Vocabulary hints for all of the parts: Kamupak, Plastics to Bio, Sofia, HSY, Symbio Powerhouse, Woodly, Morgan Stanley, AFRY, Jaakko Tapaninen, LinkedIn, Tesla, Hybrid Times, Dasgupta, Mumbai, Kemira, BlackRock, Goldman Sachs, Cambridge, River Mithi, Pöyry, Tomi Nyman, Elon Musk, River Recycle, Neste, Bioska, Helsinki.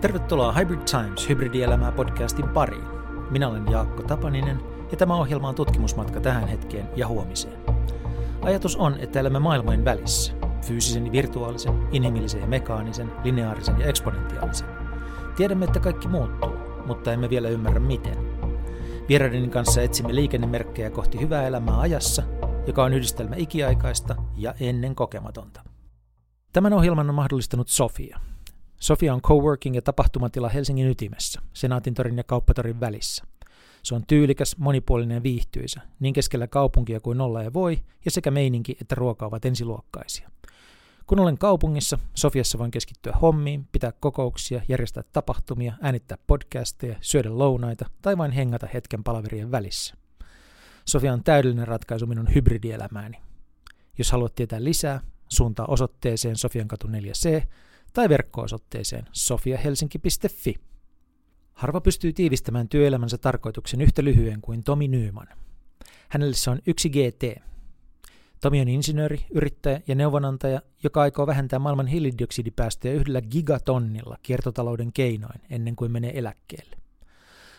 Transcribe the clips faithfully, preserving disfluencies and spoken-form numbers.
Tervetuloa Hybrid Times hybridielämää podcastin pariin. Minä olen Jaakko Tapaninen ja tämä ohjelma on tutkimusmatka tähän hetkeen ja huomiseen. Ajatus on, että elämme maailmojen välissä. Fyysisen ja virtuaalisen, inhimillisen ja mekaanisen, lineaarisen ja eksponentiaalisen. Tiedämme, että kaikki muuttuu, mutta emme vielä ymmärrä miten. Vieraiden kanssa etsimme liikennemerkkejä kohti hyvää elämää ajassa, joka on yhdistelmä ikiaikaista ja ennen kokematonta. Tämän ohjelman on mahdollistanut Sofia. Sofia on coworking ja tapahtumatila Helsingin ytimessä, Senaatintorin ja Kauppatorin välissä. Se on tyylikäs, monipuolinen ja viihtyisä, niin keskellä kaupunkia kuin olla ja voi, ja sekä meininki että ruoka ovat ensiluokkaisia. Kun olen kaupungissa, Sofiassa voin keskittyä hommiin, pitää kokouksia, järjestää tapahtumia, äänittää podcasteja, syödä lounaita tai vain hengata hetken palaverien välissä. Sofia on täydellinen ratkaisu minun hybridielämääni. Jos haluat tietää lisää, suuntaa osoitteeseen Sofiankatu neljä C tai verkko-osoitteeseen sofia helsinki piste fi. Harva pystyy tiivistämään työelämänsä tarkoituksen yhtä lyhyen kuin Tomi Nyman. Hänelle se on yksi G T. Tomi on insinööri, yrittäjä ja neuvonantaja, joka aikoo vähentää maailman hiilidioksidipäästöjä yhdellä gigatonnilla kiertotalouden keinoin ennen kuin menee eläkkeelle.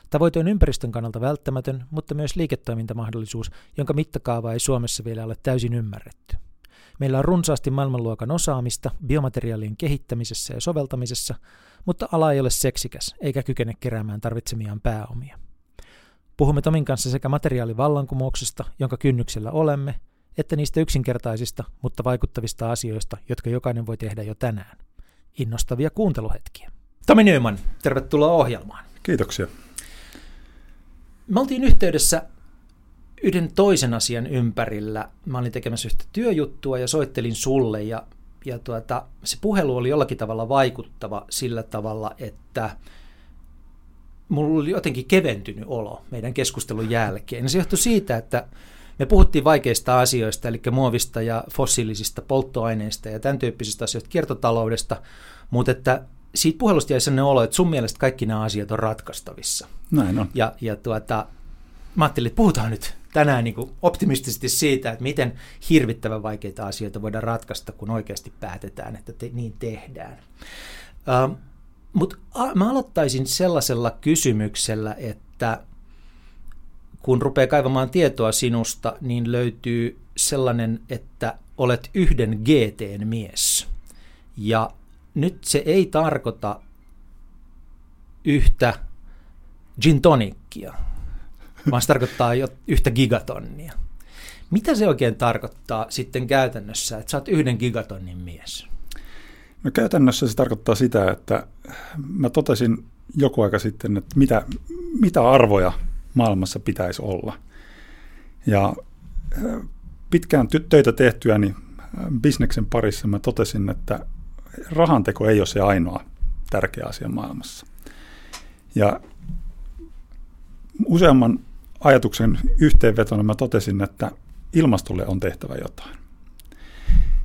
Tavoite on ympäristön kannalta välttämätön, mutta myös liiketoimintamahdollisuus, jonka mittakaava ei Suomessa vielä ole täysin ymmärretty. Meillä on runsaasti maailmanluokan osaamista biomateriaalien kehittämisessä ja soveltamisessa, mutta ala ei ole seksikäs eikä kykene keräämään tarvitsemiaan pääomia. Puhumme Tomin kanssa sekä materiaalivallankumouksesta, jonka kynnyksellä olemme, että niistä yksinkertaisista, mutta vaikuttavista asioista, jotka jokainen voi tehdä jo tänään. Innostavia kuunteluhetkiä. Tomi Nyman, tervetuloa ohjelmaan. Kiitoksia. Me oltiin yhteydessä yhden toisen asian ympärillä. Mä olin tekemässä yhtä työjuttua ja soittelin sulle ja, ja tuota, se puhelu oli jollakin tavalla vaikuttava sillä tavalla, että mulla oli jotenkin keventynyt olo meidän keskustelun jälkeen. Ja se johtui siitä, että me puhuttiin vaikeista asioista, eli muovista ja fossiilisista polttoaineista ja tämän tyyppisistä asioista, kiertotaloudesta, mutta että siitä puhelusta jäi sellainen olo, että sun mielestä kaikki nämä asiat on ratkaistavissa. Näin on. Ja, ja tuota, mä ajattelin, että puhutaan nyt tänään niin kuin optimistisesti siitä, että miten hirvittävän vaikeita asioita voidaan ratkaista, kun oikeasti päätetään, että te, niin tehdään. Ähm, mutta a, mä aloittaisin sellaisella kysymyksellä, että kun rupeaa kaivamaan tietoa sinusta, niin löytyy sellainen, että olet yhden G T:n mies. Ja nyt se ei tarkoita yhtä gin tonickia, vaan se tarkoittaa jo yhtä gigatonnia. Mitä se oikein tarkoittaa sitten käytännössä, että sä oot yhden gigatonnin mies? No käytännössä se tarkoittaa sitä, että mä totesin joku aika sitten, että mitä, mitä arvoja maailmassa pitäisi olla. Ja pitkään töitä tehtyä, niin bisneksen parissa mä totesin, että rahanteko ei ole se ainoa tärkeä asia maailmassa. Ja useamman ajatuksen yhteenvetona mä totesin, että ilmastolle on tehtävä jotain.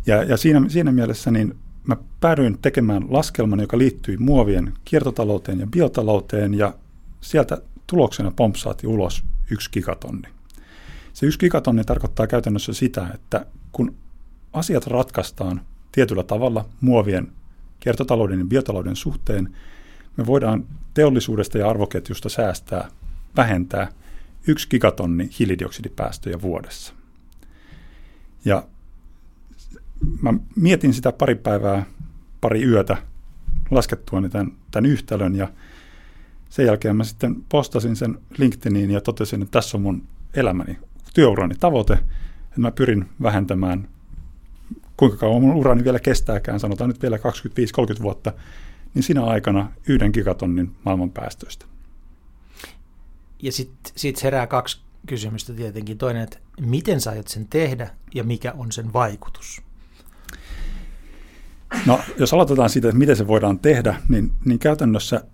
Ja, ja siinä, siinä mielessä niin mä päädyin tekemään laskelman, joka liittyi muovien kiertotalouteen ja biotalouteen, ja sieltä tuloksena pompsaati ulos yksi gigatonni. Se yksi gigatonni tarkoittaa käytännössä sitä, että kun asiat ratkaistaan tietyllä tavalla muovien kiertotalouden ja biotalouden suhteen, me voidaan teollisuudesta ja arvoketjusta säästää, vähentää yksi gigatonni hiilidioksidipäästöjä vuodessa. Ja mä mietin sitä pari päivää, pari yötä laskettuani tämän, tämän yhtälön, ja sen jälkeen mä sitten postasin sen LinkedIniin ja totesin, että tässä on mun elämäni, työurani tavoite, että mä pyrin vähentämään, kuinka kauan mun urani vielä kestääkään, sanotaan nyt vielä kaksikymmentäviisi kolmekymmentä vuotta, niin sinä aikana yhden gigatonnin maailman päästöistä. Ja sitten sit herää kaksi kysymystä tietenkin. Toinen, että miten sä aiot sen tehdä ja mikä on sen vaikutus? No, jos aloitetaan siitä, että miten se voidaan tehdä, niin, niin käytännössä,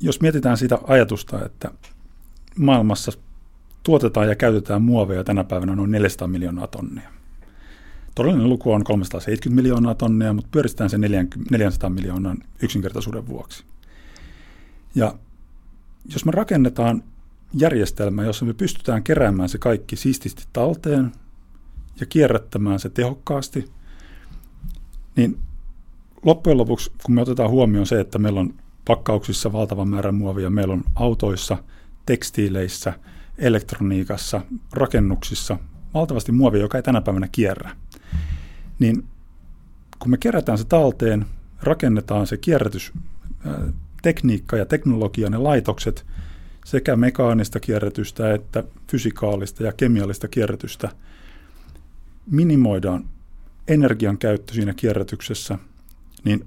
jos mietitään sitä ajatusta, että maailmassa tuotetaan ja käytetään muoveja tänä päivänä noin neljäsataa miljoonaa tonnia. Todellinen luku on kolmesataaseitsemänkymmentä miljoonaa tonnia, mutta pyöristetään se neljäsataa miljoonan yksinkertaisuuden vuoksi. Ja jos me rakennetaan järjestelmä, jossa me pystytään keräämään se kaikki siististi talteen ja kierrättämään se tehokkaasti, niin loppujen lopuksi, kun me otetaan huomioon se, että meillä on pakkauksissa valtavan määrän muovia. Meillä on autoissa, tekstiileissä, elektroniikassa, rakennuksissa valtavasti muovia, joka ei tänä päivänä kierrä. Niin kun me kerätään se talteen, rakennetaan se kierrätystekniikka ja teknologia, ne laitokset, sekä mekaanista kierrätystä että fysikaalista ja kemiallista kierrätystä, minimoidaan energian käyttö siinä kierrätyksessä, niin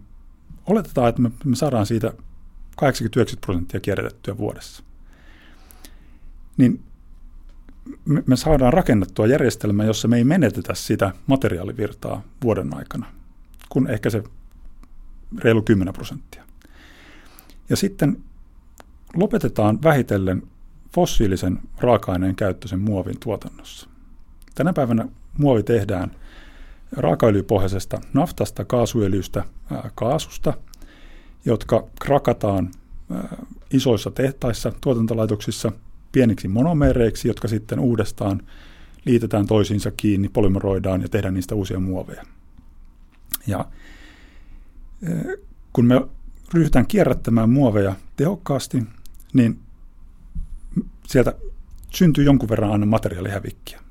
oletetaan, että me saadaan siitä kahdeksankymmentä-yhdeksänkymmentä prosenttia kierrätettyä vuodessa. Niin me saadaan rakennettua järjestelmä, jossa me ei menetetä sitä materiaalivirtaa vuoden aikana, kun ehkä se reilu kymmenen prosenttia. Ja sitten lopetetaan vähitellen fossiilisen raaka-aineen käyttö sen muovin tuotannossa. Tänä päivänä muovi tehdään raakaöljypohjaisesta naftasta, kaasuöljystä, ää, kaasusta, jotka krakataan ää, isoissa tehtaissa, tuotantolaitoksissa pieniksi monomereiksi, jotka sitten uudestaan liitetään toisiinsa kiinni, polymeroidaan ja tehdään niistä uusia muoveja. Ja ää, kun me ryhdytään kierrättämään muoveja tehokkaasti, niin sieltä syntyy jonkun verran aina materiaalihävikkiä.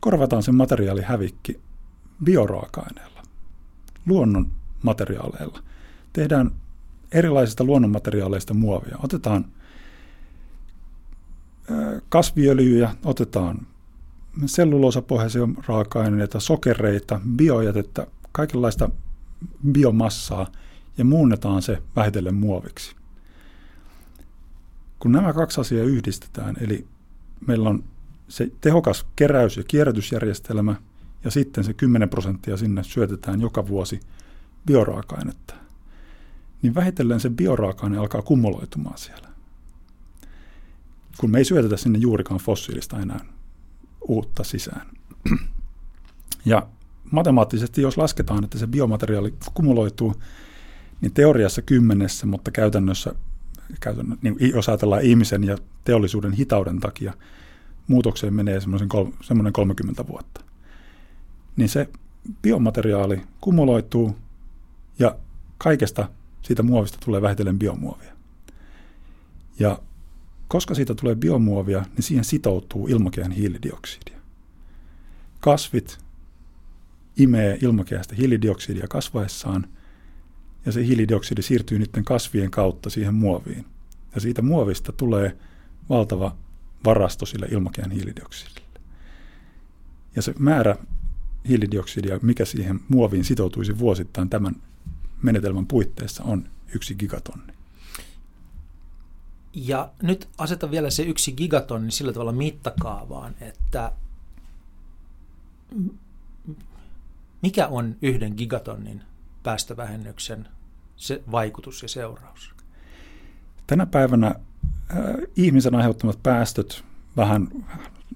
Korvataan se materiaalihävikki bioraaka-aineilla, luonnon materiaaleilla. Tehdään erilaisista luonnonmateriaaleista muovia. Otetaan kasviöljyjä, otetaan selluloosapohjaisia raaka-aineita, sokereita, biojätettä, kaikenlaista biomassaa ja muunnetaan se vähitellen muoviksi. Kun nämä kaksi asiaa yhdistetään, eli meillä on se tehokas keräys- ja kierrätysjärjestelmä, ja sitten se kymmenen prosenttia sinne syötetään joka vuosi bioraaka-ainetta, niin vähitellen se bioraaka-aine alkaa kumuloitumaan siellä. Kun me ei syötetä sinne juurikaan fossiilista enää uutta sisään. Ja matemaattisesti, jos lasketaan, että se biomateriaali kumuloituu, niin teoriassa kymmenessä, mutta käytännössä, käytännössä niin jos ajatellaan ihmisen ja teollisuuden hitauden takia, muutokseen menee semmoinen kolmekymmentä vuotta. Niin se biomateriaali kumuloituu ja kaikesta siitä muovista tulee vähitellen biomuovia. Ja koska siitä tulee biomuovia, niin siihen sitoutuu ilmakehän hiilidioksidia. Kasvit imee ilmakehästä hiilidioksidia kasvaessaan ja se hiilidioksidi siirtyy niiden kasvien kautta siihen muoviin. Ja siitä muovista tulee valtava varasto sille ilmakehän hiilidioksidille. Ja se määrä hiilidioksidia, mikä siihen muoviin sitoutuisi vuosittain tämän menetelmän puitteissa, on yksi gigatonni. Ja nyt asetan vielä se yksi gigatonni sillä tavalla mittakaavaan, että mikä on yhden gigatonnin päästövähennyksen se vaikutus ja seuraus? Tänä päivänä äh, ihmisen aiheuttamat päästöt vähän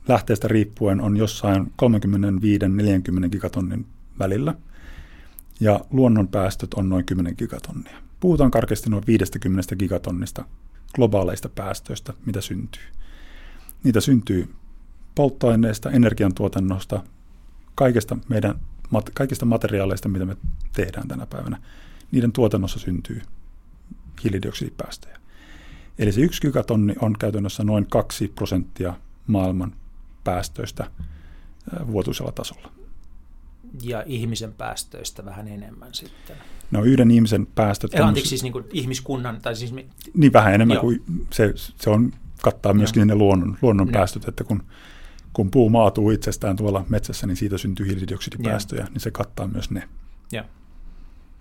lähteestä riippuen on jossain kolmekymmentäviisi neljäkymmentä gigatonnin välillä ja luonnon päästöt on noin kymmenen gigatonnia. Puhutaan karkeasti noin viisikymmentä gigatonnista globaaleista päästöistä, mitä syntyy. Niitä syntyy polttoaineista, energiantuotannosta, kaikesta meidän, kaikista materiaaleista, mitä me tehdään tänä päivänä. Niiden tuotannossa syntyy hiilidioksidipäästöjä. Eli se yksi gigatonni on käytännössä noin kaksi prosenttia maailman päästöistä vuotuisella tasolla. Ja ihmisen päästöistä vähän enemmän sitten. No yhden ihmisen päästöt... Anteeksi tämmöis... siis niin kuin ihmiskunnan... Tai siis... Niin vähän enemmän Joo. kuin se, se on, kattaa myöskin Joo. ne luonnon, luonnon no. päästöt, että kun, kun puu maatuu itsestään tuolla metsässä, niin siitä syntyy hiilidioksidipäästöjä, Joo. niin se kattaa myös ne. Joo.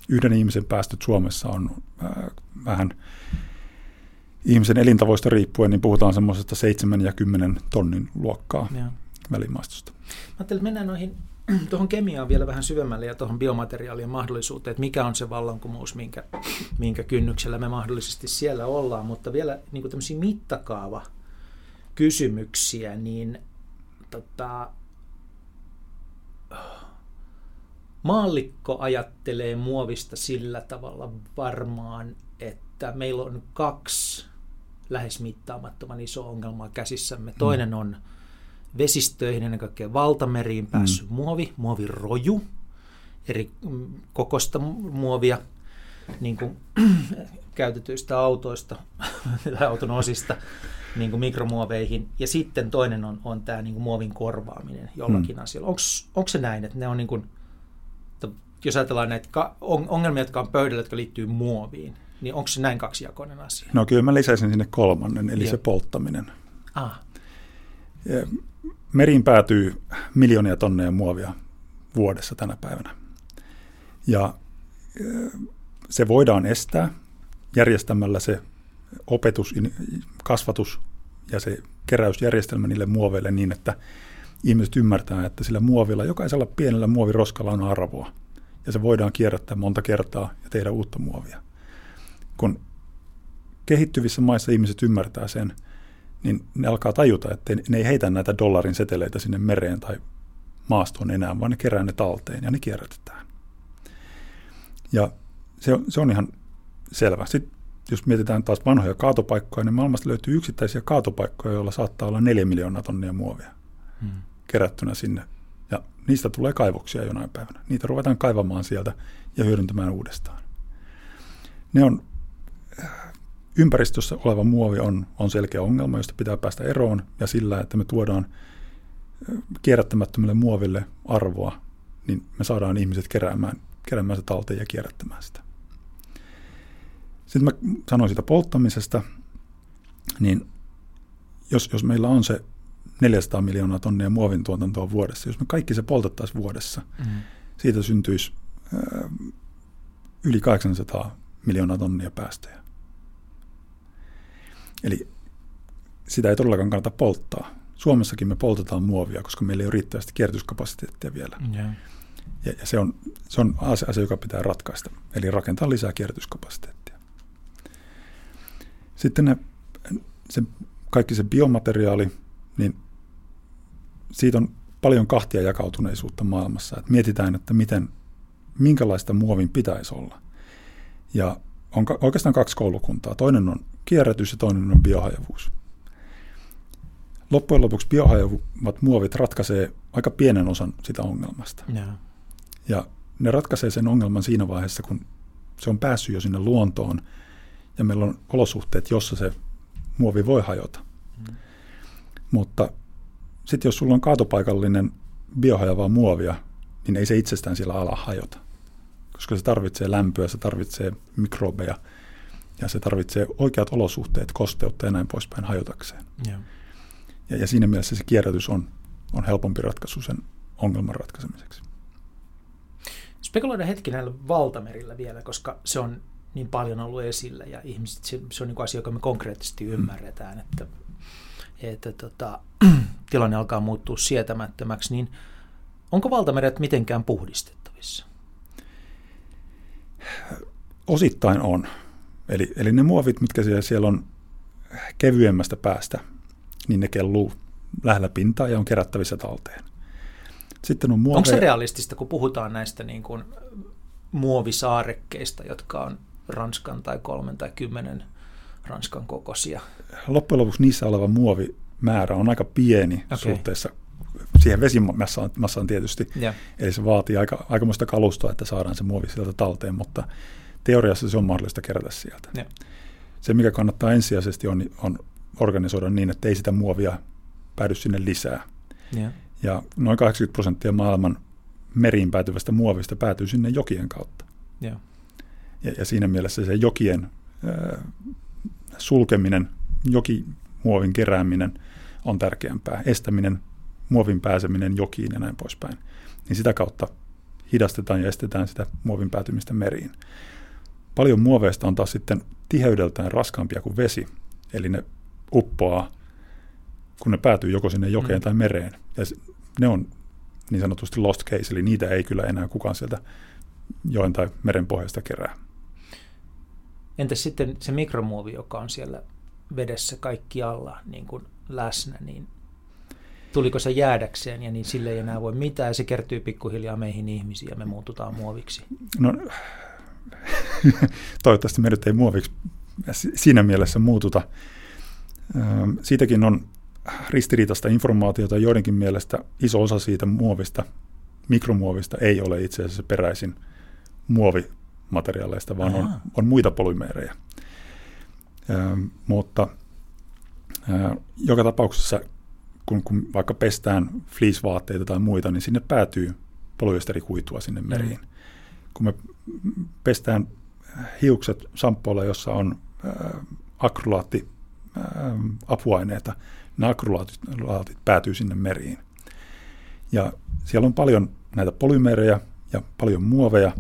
Yhden ihmisen päästöt Suomessa on äh, vähän... Ihmisen elintavoista riippuen, niin puhutaan semmoisesta seitsemän ja kymmenen tonnin luokkaa ja välimaastosta. Mä ajattelin, että mennään noihin, tuohon kemiaan vielä vähän syvemmälle ja tuohon biomateriaalien mahdollisuuteen, että mikä on se vallankumous, minkä, minkä kynnyksellä me mahdollisesti siellä ollaan. Mutta vielä niin kuin tämmöisiä mittakaavakysymyksiä, niin tota, maallikko ajattelee muovista sillä tavalla varmaan, että meillä on kaksi lähes mittaamattoman iso ongelmaa käsissämme. Toinen on vesistöihin, ennen kaikkea valtameriin päässyt mm. muovi, muoviroju, eri kokosta muovia, niin kuin käytetyistä autoista, auton osista niin kuin mikromuoveihin. Ja sitten toinen on, on tämä niin kuin muovin korvaaminen jollakin hmm. asialla. Onko se näin, että ne on, niin kuin, jos ajatellaan näitä ongelmia, jotka on pöydällä, jotka liittyy muoviin, niin onko se näin kaksijakoinen asia? No kyllä mä lisäisin sinne kolmannen, eli ja. se polttaminen. Ah. Meriin päätyy miljoonia tonneja muovia vuodessa tänä päivänä. Ja se voidaan estää järjestämällä se opetus, kasvatus ja se keräysjärjestelmä niille muoveille niin, että ihmiset ymmärtää, että sillä muovilla, jokaisella pienellä muoviroskalla on arvoa. Ja se voidaan kierrättää monta kertaa ja tehdä uutta muovia. Kun kehittyvissä maissa ihmiset ymmärtää sen, niin ne alkaa tajuta, että ne ei heitä näitä dollarin seteleitä sinne mereen tai maastoon enää, vaan ne kerää ne talteen ja ne kierrätetään. Ja se on, se on ihan selvä. Sitten jos mietitään taas vanhoja kaatopaikkoja, niin maailmasta löytyy yksittäisiä kaatopaikkoja, joilla saattaa olla neljä miljoonaa tonnia muovia hmm. kerättynä sinne. Ja niistä tulee kaivoksia jonain päivänä. Niitä ruvetaan kaivamaan sieltä ja hyödyntämään uudestaan. Ne on, ympäristössä oleva muovi on, on selkeä ongelma, josta pitää päästä eroon, ja sillä, että me tuodaan kierrättämättömälle muoville arvoa, niin me saadaan ihmiset keräämään, keräämään se talteen ja kierrättämään sitä. Sitten mä sanoin siitä polttamisesta, niin jos, jos meillä on se neljäsataa miljoonaa tonnia muovin tuotantoa vuodessa, jos me kaikki se poltettaisiin vuodessa, mm. siitä syntyisi äh, yli kahdeksansataa miljoonaa tonnia päästöjä. Eli sitä ei todellakaan kannata polttaa. Suomessakin me poltetaan muovia, koska meillä ei ole riittävästi kierrätyskapasiteettia vielä. Yeah. Ja, ja se on, se on asia, joka pitää ratkaista. Eli rakentaa lisää kierrätyskapasiteettia. Sitten ne, se, kaikki se biomateriaali, niin siitä on paljon kahtia jakautuneisuutta maailmassa. Et mietitään, että miten, minkälaista muovin pitäisi olla. Ja on ka- oikeastaan kaksi koulukuntaa. Toinen on kierrätys ja toinen on biohajavuus. Loppujen lopuksi biohajavat muovit ratkaisee aika pienen osan sitä ongelmasta. Yeah. Ja ne ratkaisee sen ongelman siinä vaiheessa, kun se on päässyt jo sinne luontoon ja meillä on olosuhteet, jossa se muovi voi hajota. Mm. Mutta sitten jos sulla on kaatopaikallinen biohajavaa muovia, niin ei se itsestään siellä ala hajota. Koska se tarvitsee lämpöä, se tarvitsee mikrobeja ja se tarvitsee oikeat olosuhteet, kosteutta ja näin poispäin hajotakseen. Yeah. Ja, ja siinä mielessä se kierrätys on, on helpompi ratkaisu sen ongelman ratkaisemiseksi. Spekuloidaan hetki näillä valtamerillä vielä, koska se on niin paljon ollut esillä ja ihmiset, se, se on niin kuin asia, joka me konkreettisesti ymmärretään, mm. että, että tota, tilanne alkaa muuttua sietämättömäksi. Niin onko valtameret mitenkään puhdistettavissa? Osittain on. Eli, eli ne muovit, mitkä siellä, siellä on kevyemmästä päästä, niin ne kelluu lähellä pintaa ja on kerättävissä talteen. Sitten on muoveja. Onko se realistista, kun puhutaan näistä niin kuin muovisaarekkeista, jotka on Ranskan tai kolmen tai kymmenen Ranskan kokoisia? Loppujen lopuksi niissä oleva muovimäärä on aika pieni okay. suhteessa siihen vesimassaan massaan tietysti. Yeah. Eli se vaatii aika, aikamoista kalustoa, että saadaan se muovi sieltä talteen, mutta teoriassa se on mahdollista kerätä sieltä. Yeah. Se, mikä kannattaa ensisijaisesti, on, on organisoida niin, että ei sitä muovia päädy sinne lisää. Yeah. Ja noin kahdeksankymmentä prosenttia maailman meriin päätyvästä muovista päätyy sinne jokien kautta. Yeah. Ja, ja siinä mielessä se jokien äh, sulkeminen, jokimuovin kerääminen on tärkeämpää. Estäminen, muovin pääseminen jokiin ja näin poispäin. Niin sitä kautta hidastetaan ja estetään sitä muovin päätymistä meriin. Paljon muoveista on taas sitten tiheydeltään raskaampia kuin vesi, eli ne uppoaa, kun ne päätyy joko sinne jokeen mm. tai mereen. Ja ne on niin sanotusti lost case, eli niitä ei kyllä enää kukaan sieltä joen tai meren pohjasta kerää. Entäs sitten se mikromuovi, joka on siellä vedessä kaikkialla niin kuin läsnä, niin tuliko se jäädäkseen ja niin sille ei enää voi mitään, se kertyy pikkuhiljaa meihin ihmisiin ja me muututaan muoviksi? No, toivottavasti me nyt ei muoviksi siinä mielessä muututa. Siitäkin on ristiriitaista informaatiota. Joidenkin mielestä iso osa siitä muovista, mikromuovista, ei ole itse asiassa peräisin muovimateriaaleista, vaan on, on muita polymeerejä. Mutta joka tapauksessa, kun, kun vaikka pestään fleece-vaatteita tai muita, niin sinne päätyy polyesterikuitua sinne meriin. Mm. Kun me pestään hiukset samppoilla, jossa on akrolaatti apuaineita, nämä akrolaatit päätyy sinne meriin. Ja siellä on paljon näitä polymerejä ja paljon muoveja,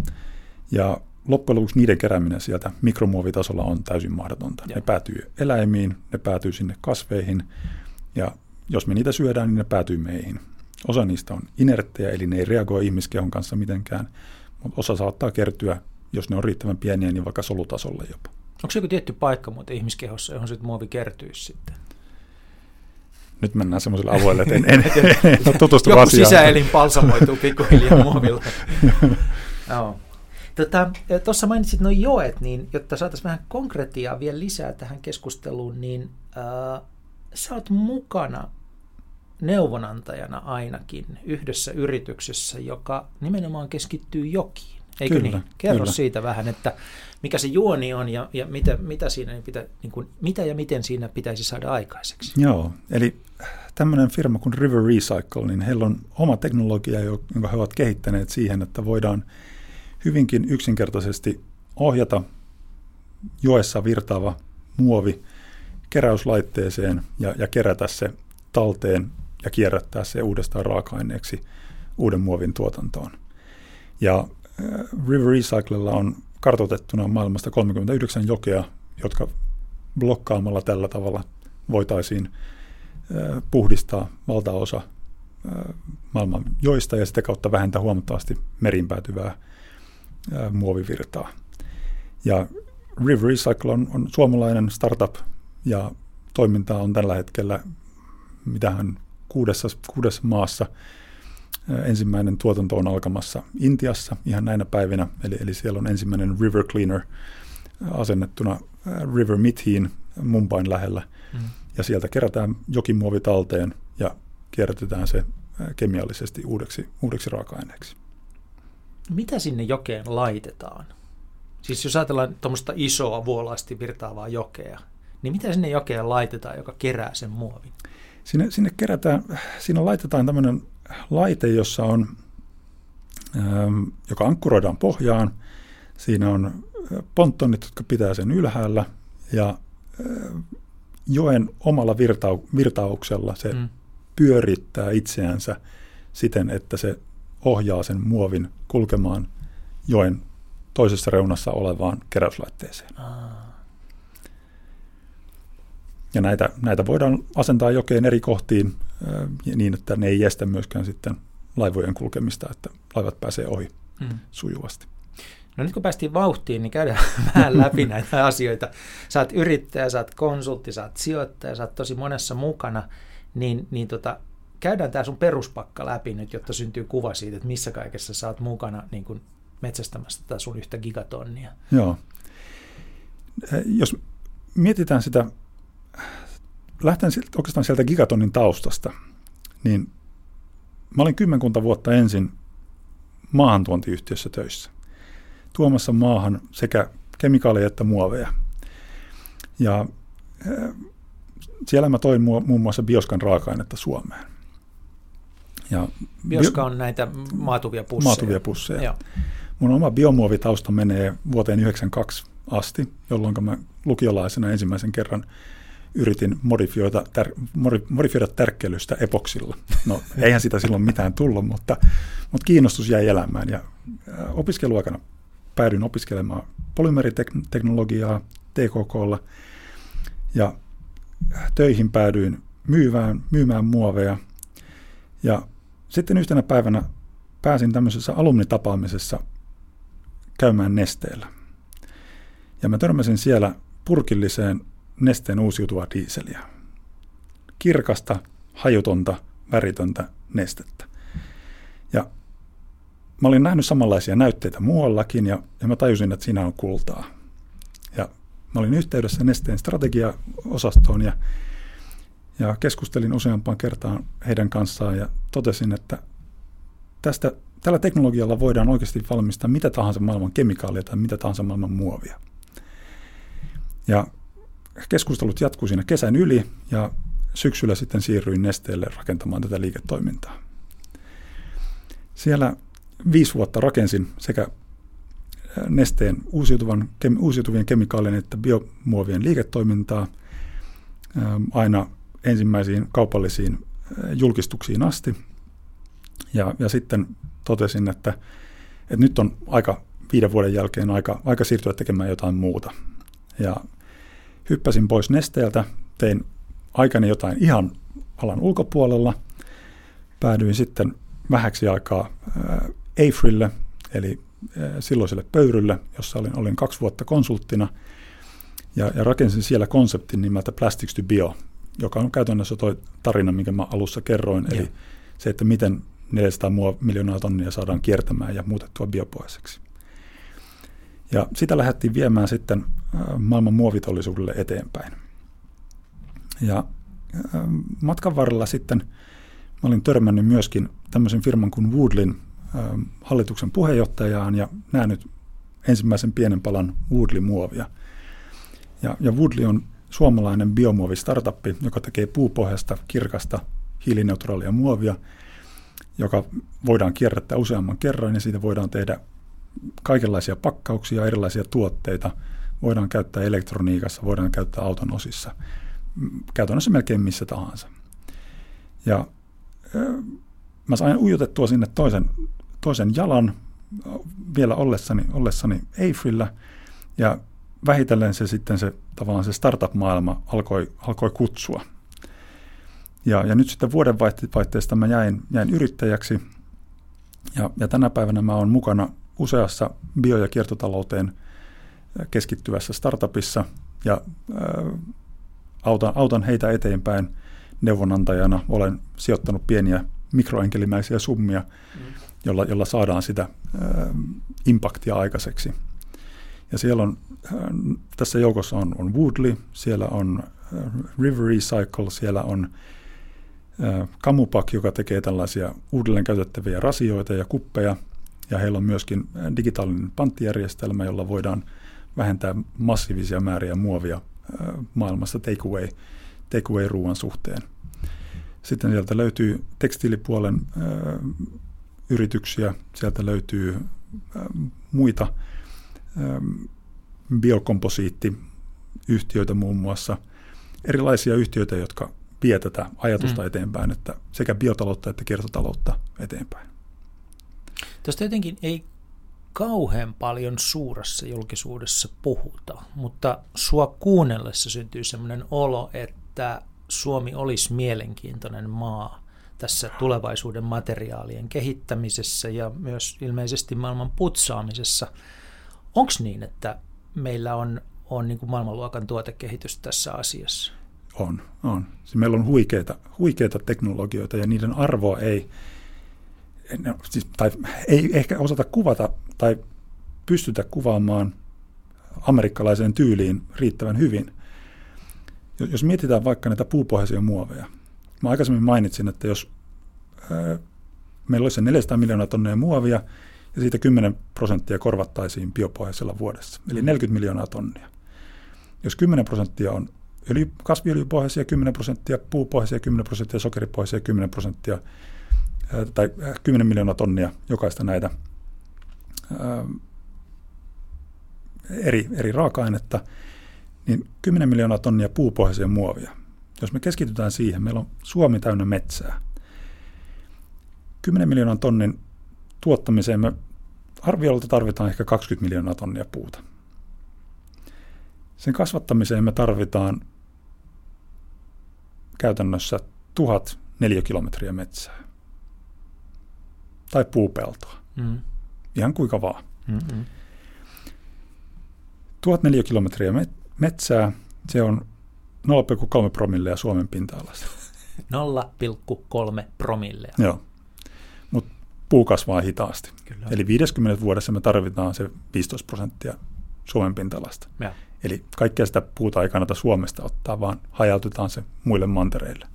ja loppujen lopuksi niiden kerääminen sieltä mikromuovitasolla on täysin mahdotonta. Ja. Ne päätyy eläimiin, ne päätyy sinne kasveihin, ja jos me niitä syödään, niin ne päätyy meihin. Osa niistä on inerttejä, eli ne ei reagoi ihmiskehon kanssa mitenkään, mutta osa saattaa kertyä, jos ne on riittävän pieniä, niin vaikka solutasolle jopa. Onko se joku tietty paikka muuten ihmiskehossa, johon sitten muovi kertyisi sitten? Nyt mennään semmoiselle alueelle, että en, en, en ole tutustunut asiaan. Joku sisäelin palsamoituu pikkuhiljaa muovilla. No. Tuossa tota, mainitsit nuo joet, niin jotta saataisiin vähän konkretiaa vielä lisää tähän keskusteluun, niin äh, sä oot mukana neuvonantajana ainakin yhdessä yrityksessä, joka nimenomaan keskittyy jokiin. Eikö kyllä, niin? Kerro kyllä. Siitä vähän, että mikä se juoni on ja, ja mitä, mitä, siinä pitä, niin kuin, mitä ja miten siinä pitäisi saada aikaiseksi. Joo, eli tämmöinen firma kuin River Recycle, niin heillä on oma teknologia, jonka he ovat kehittäneet siihen, että voidaan hyvinkin yksinkertaisesti ohjata joessa virtaava muovi keräyslaitteeseen ja, ja kerätä se talteen ja kierrättää se uudestaan raaka-aineeksi uuden muovin tuotantoon. Ja River Recyclella on kartoitettuna maailmasta kolmekymmentäyhdeksän jokea, jotka blokkaamalla tällä tavalla voitaisiin puhdistaa valtaosa maailman joista ja sitä kautta vähentää huomattavasti meriin päätyvää muovivirtaa. Ja River Recycle on, on suomalainen startup ja toimintaa on tällä hetkellä mitähän kuudessa, kuudessa maassa. Ensimmäinen tuotanto on alkamassa Intiassa ihan näinä päivinä, eli, eli siellä on ensimmäinen River Cleaner asennettuna River Mithiin Mumbain lähellä, mm. ja sieltä kerätään jokimuovi talteen ja kierrätetään se kemiallisesti uudeksi, uudeksi raaka-aineeksi. Mitä sinne jokeen laitetaan? Siis jos ajatellaan tuommoista isoa vuolaasti virtaavaa jokea, niin mitä sinne jokeen laitetaan, joka kerää sen muovin? Sinne, sinne kerätään, siinä laitetaan tämmöinen laite, jossa on, joka ankkuroidaan pohjaan. Siinä on ponttonit, jotka pitää sen ylhäällä, ja joen omalla virtau- virtauksella se mm. pyörittää itseänsä siten, että se ohjaa sen muovin kulkemaan joen toisessa reunassa olevaan keräyslaitteeseen. Ah. Ja näitä, näitä voidaan asentaa jokeen eri kohtiin äh, niin, että ne ei estä myöskään sitten laivojen kulkemista, että laivat pääsee ohi hmm. sujuvasti. No nyt kun päästiin vauhtiin, niin käydään vähän läpi näitä asioita. Sä oot yrittäjä, sä oot konsultti, sä oot sijoittaja, sä oot tosi monessa mukana, niin, niin tota, käydään tää sun peruspakka läpi nyt, jotta syntyy kuva siitä, että missä kaikessa sä oot mukana niin kun metsästämässä tätä sun yhtä gigatonnia. Joo. Jos mietitään sitä, lähten oikeastaan sieltä gigatonnin taustasta, niin mä olin kymmenkunta vuotta ensin maahantuontiyhtiössä töissä, tuomassa maahan sekä kemikaaleja että muoveja. Ja siellä mä toin muun muassa Bioskan raaka-ainetta Suomeen. Ja Bioska bio, on näitä maatuvia pusseja. Maatuvia pusseja. Joo. Mun oma biomuovitausta menee vuoteen yhdeksänkymmentäkaksi asti, jolloin mä lukiolaisena ensimmäisen kerran yritin modifioida, tär, modifioida tärkkelystä epoksilla. No, eihän sitä silloin mitään tullut, mutta, mutta kiinnostus jäi elämään. Ja opiskeluaikana päädyin opiskelemaan polymeriteknologiaa T K K:lla ja töihin päädyin myymään, myymään muoveja. Ja sitten yhtenä päivänä pääsin tämmöisessä alumnitapaamisessa käymään Nesteellä. Ja mä törmäsin siellä purkilliseen Nesteen uusiutuvaa diiseliä. Kirkasta, hajutonta, väritöntä nestettä. Ja mä olin nähnyt samanlaisia näytteitä muuallakin, ja, ja mä tajusin, että siinä on kultaa. Ja mä olin yhteydessä Nesteen strategiaosastoon, ja, ja keskustelin useampaan kertaan heidän kanssaan, ja totesin, että tästä, tällä teknologialla voidaan oikeasti valmistaa mitä tahansa maailman kemikaalia tai mitä tahansa maailman muovia. Ja keskustelut jatkuu siinä kesän yli ja syksyllä sitten siirryin Nesteelle rakentamaan tätä liiketoimintaa. Siellä viisi vuotta rakensin sekä Nesteen uusiutuvan, uusiutuvien kemikaalien että biomuovien liiketoimintaa aina ensimmäisiin kaupallisiin julkistuksiin asti. Ja, ja sitten totesin, että, että nyt on aika viiden vuoden jälkeen aika, aika siirtyä tekemään jotain muuta. Ja hyppäsin pois Nesteeltä, tein aikani jotain ihan alan ulkopuolella. Päädyin sitten vähäksi aikaa AFRYlle, eli silloiselle Pöyrylle, jossa olin, olin kaksi vuotta konsulttina. Ja, ja rakensin siellä konseptin nimeltä Plastics to Bio, joka on käytännössä tuo tarina, minkä mä alussa kerroin. Eli yeah. se, että miten neljäsataa miljoonaa tonnia saadaan kiertämään ja muutettua biopohjaiseksi. Ja sitä lähdettiin viemään sitten maailman muovitollisuudelle eteenpäin. Ja matkan varrella sitten mä olin törmännyt myöskin tämmöisen firman kuin Woodlyn hallituksen puheenjohtajaan ja nähnyt ensimmäisen pienen palan Woodly-muovia. Ja, ja Woodly on suomalainen biomuovistartappi, joka tekee puupohjasta kirkasta hiilineutraalia muovia, joka voidaan kierrättää useamman kerran ja siitä voidaan tehdä kaikenlaisia pakkauksia, erilaisia tuotteita. Voidaan käyttää elektroniikassa, voidaan käyttää auton osissa, käytännössä melkein missä tahansa. Ja mä sain ujutettua sinne toisen, toisen jalan vielä ollessani, ollessani AFRYllä ja vähitellen se sitten se, tavallaan se startup-maailma alkoi, alkoi kutsua. Ja, ja nyt sitten vuodenvaihteesta mä jäin, jäin yrittäjäksi ja, ja tänä päivänä mä oon mukana useassa bio- ja kiertotalouteen keskittyvässä startupissa ja ää, autan, autan heitä eteenpäin neuvonantajana. Olen sijoittanut pieniä mikroenkelimäisiä summia, mm. jolla, jolla saadaan sitä ää, impaktia aikaiseksi. Ja siellä on, ää, tässä joukossa on, on Woodly, siellä on ää, River Recycle, siellä on ää, Kamupak, joka tekee tällaisia uudelleen käytettäviä rasioita ja kuppeja. Ja heillä on myöskin digitaalinen panttijärjestelmä, jolla voidaan vähentää massiivisia määriä muovia maailmassa takeaway, takeaway-ruuan suhteen. Sitten sieltä löytyy tekstiilipuolen ö, yrityksiä, sieltä löytyy ö, muita ö, biokomposiittiyhtiöitä muun muassa, erilaisia yhtiöitä, jotka vie tätä ajatusta mm. eteenpäin, että sekä biotaloutta että kiertotaloutta eteenpäin. Tuosta jotenkin ei kauhean paljon suuressa julkisuudessa puhuta, mutta sua kuunnellessa syntyy sellainen olo, että Suomi olisi mielenkiintoinen maa tässä tulevaisuuden materiaalien kehittämisessä ja myös ilmeisesti maailman putsaamisessa. Onko niin, että meillä on, on niin kuin maailmanluokan tuotekehitys tässä asiassa? On, on. Meillä on huikeita, huikeita teknologioita ja niiden arvoa ei... No, siis, tai ei ehkä osata kuvata tai pystytä kuvaamaan amerikkalaiseen tyyliin riittävän hyvin. Jos mietitään vaikka näitä puupohjaisia muoveja. Mä aikaisemmin mainitsin, että jos ää, meillä olisi neljäsataa miljoonaa tonnia muovia ja siitä kymmenen prosenttia korvattaisiin biopohjaisella vuodessa, eli neljäkymmentä miljoonaa tonnia. Jos kymmenen prosenttia on öljy, kasviöljypohjaisia, kymmenen prosenttia puupohjaisia, kymmenen prosenttia sokeripohjaisia, kymmenen prosenttia tai kymmenen miljoonaa tonnia jokaista näitä ää, eri, eri raaka-ainetta, niin kymmenen miljoonaa tonnia puupohjaisia muovia. Jos me keskitytään siihen, meillä on Suomi täynnä metsää. kymmenen miljoonaa tonnin tuottamiseen me arviolta tarvitaan ehkä kaksikymmentä miljoonaa tonnia puuta. Sen kasvattamiseen me tarvitaan käytännössä tuhat neliökilometriä metsää. Tai puupeltoa. Mm. Ihan kuinka vaan. Mm-mm. tuhat neliökilometriä metsää, se on nolla pilkku kolme promillea Suomen pinta-alasta. nolla pilkku kolme promillea. Joo, mutta puu kasvaa hitaasti. Kyllä. Eli viidessäkymmenessä vuodessa me tarvitaan se viisitoista prosenttia Suomen pinta-alasta. Ja. Eli kaikkea sitä puuta ei kannata Suomesta ottaa, vaan hajautetaan se muille mantereille.